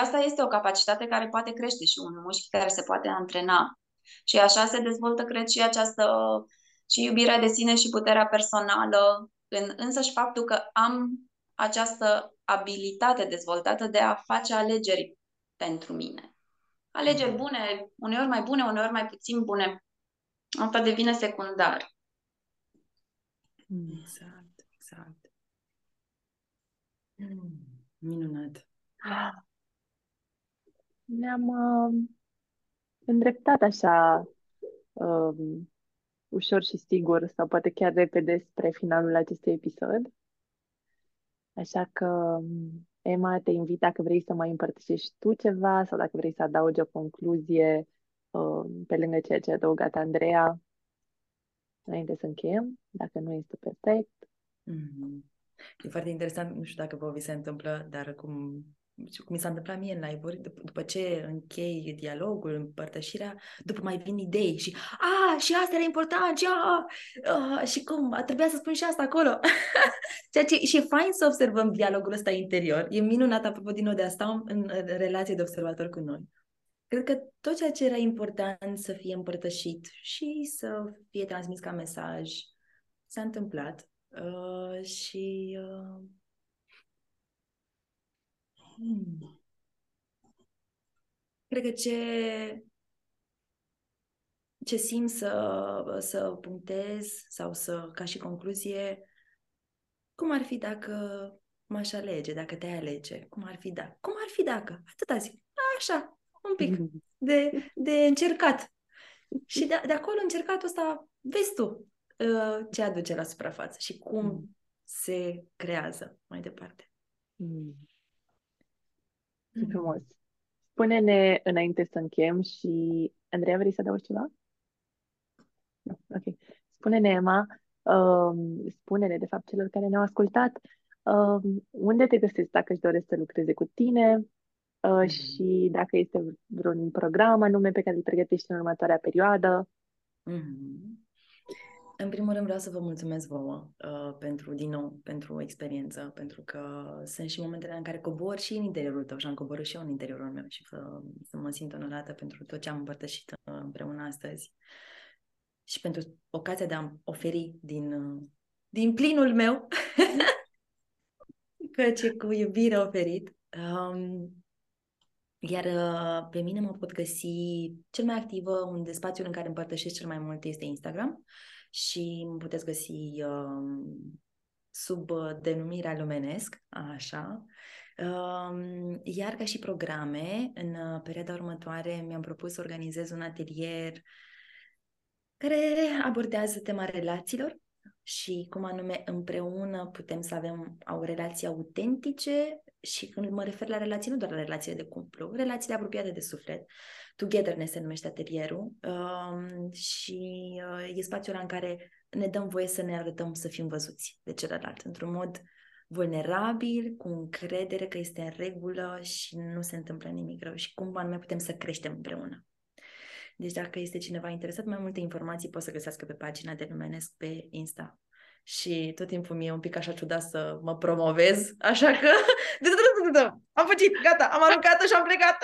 asta este o capacitate care poate crește și un mușchi care se poate antrena. Și așa se dezvoltă, cred, și această și iubirea de sine și puterea personală, însăși faptul că am această abilitate dezvoltată de a face alegeri pentru mine. Alegeri bune, uneori mai bune, uneori mai puțin bune. Asta devine secundar. Exact, exact. Minunat. Ne-am îndreptat așa ușor și sigur, sau poate chiar repede, spre finalul acestui episod. Așa că, Ema, te invit, dacă vrei să mai împărtășești tu ceva sau dacă vrei să adaugi o concluzie pe lângă ceea ce a adăugat Andreea, înainte să încheiem, dacă nu este perfect. Mm-hmm. E foarte interesant, nu știu dacă vă vi se întâmplă, dar cum mi s-a întâmplat mie în live-uri, după ce închei dialogul, împărtășirea, după mai vin idei și și asta era important, și cum, trebuia să spun și asta acolo. Ceea ce, și e fain să observăm dialogul ăsta interior. E minunat, apropo, din nou, de a sta în relație de observator cu noi. Cred că tot ceea ce era important să fie împărtășit și să fie transmis ca mesaj s-a întâmplat. Cred că ce simt să punctez sau ca și concluzie, cum ar fi dacă m-aș alege, dacă te-ai alege, cum ar fi dacă, atâta zic, așa, un pic de încercat. Și de acolo încercatul ăsta vezi tu ce aduce la suprafață și cum se creează mai departe. Frumos. Spune-ne, înainte să încheiem, și Andreea, vrei să adaugi ceva? Nu. Ok. Spune-ne, Ema, spune-ne, de fapt, celor care ne-au ascultat, unde te găsești dacă își doresc să lucreze cu tine și dacă este vreun program anume pe care îl pregătești în următoarea perioadă. Mm-hmm. În primul rând vreau să vă mulțumesc vouă pentru experiență, pentru că sunt și momentele în care cobor și în interiorul tău și am coborât și eu în interiorul meu și să mă simt onorată pentru tot ce am împărtășit împreună astăzi și pentru ocazia de a-mi oferi din plinul meu, căci e cu iubire oferit. Iar pe mine mă pot găsi cel mai activă, unde spațiul în care împărtășesc cel mai mult este Instagram. Și mă puteți găsi sub denumirea Lumenesc, așa. Iar ca și programe, în perioada următoare mi-am propus să organizez un atelier care abordează tema relațiilor și cum anume împreună putem să avem relații autentice. Și când mă refer la relații, nu doar la relațiile de cuplu, relațiile apropiate de suflet. Togetherness se numește atelierul și e spațiul ăla în care ne dăm voie să ne arătăm, să fim văzuți de celălalt, într-un mod vulnerabil, cu încredere că este în regulă și nu se întâmplă nimic rău și cum anume putem să creștem împreună. Deci dacă este cineva interesat, mai multe informații pot să găsească pe pagina de Lumenesc pe Insta. Și tot timpul mi-e un pic așa ciudat să mă promovez, așa că am făcut, gata, am aruncat-o și am plecat.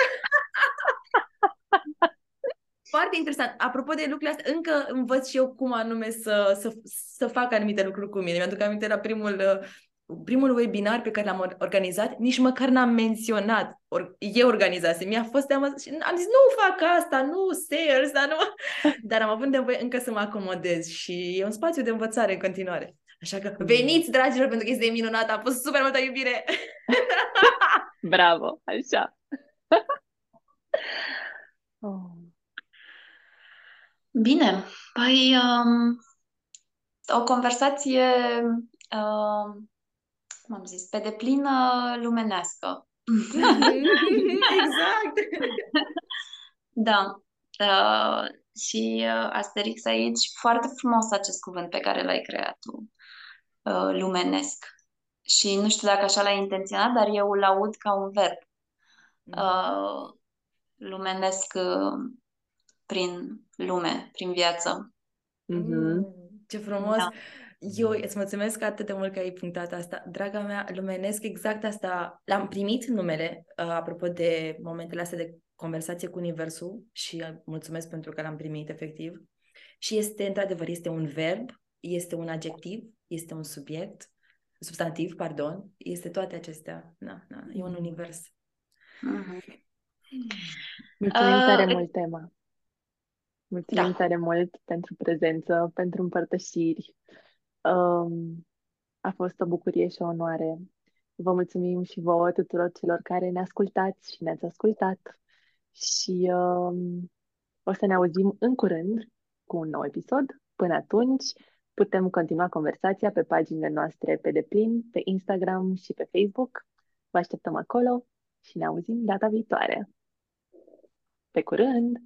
Foarte interesant. Apropo de lucrurile astea, încă învăț și eu cum anume să fac anumite lucruri cu mine. Mi-aduc aminte la primul primul webinar pe care l-am organizat, nici măcar n-am menționat. Eu organizasem, mi-a fost teamă și am zis, nu fac asta, nu sales, dar, nu... dar am avut nevoie încă să mă acomodez și e un spațiu de învățare în continuare. Așa că veniți, dragilor, pentru că este minunat, a fost super multă iubire! Bravo, așa! Bine, păi o conversație, cum am zis, pe deplin lumenească. Exact! Da. Și Asterix aici, foarte frumos acest cuvânt pe care l-ai creat tu, lumenesc. Și nu știu dacă așa l-ai intenționat, dar eu îl aud ca un verb. Lumenesc prin lume, prin viață. Ce frumos! Da. Eu îți mulțumesc atât de mult că ai punctat asta. Draga mea, lumenesc, exact asta. L-am primit numele, apropo de momentele astea de conversație cu Universul, și mulțumesc pentru că l-am primit efectiv. Și este, într-adevăr, este un verb, este un adjectiv, este un subiect, substantiv, pardon, este toate acestea. Na, na, e un univers. Mulțumim tare mult, Ema. Mulțumim tare mult pentru prezență, pentru împărtășiri. A fost o bucurie și o onoare. Vă mulțumim și vouă tuturor celor care ne ascultați și ne-ați ascultat. Și o să ne auzim în curând cu un nou episod. Până atunci putem continua conversația pe paginile noastre pe deplin, pe Instagram și pe Facebook. Vă așteptăm acolo și ne auzim data viitoare. Pe curând!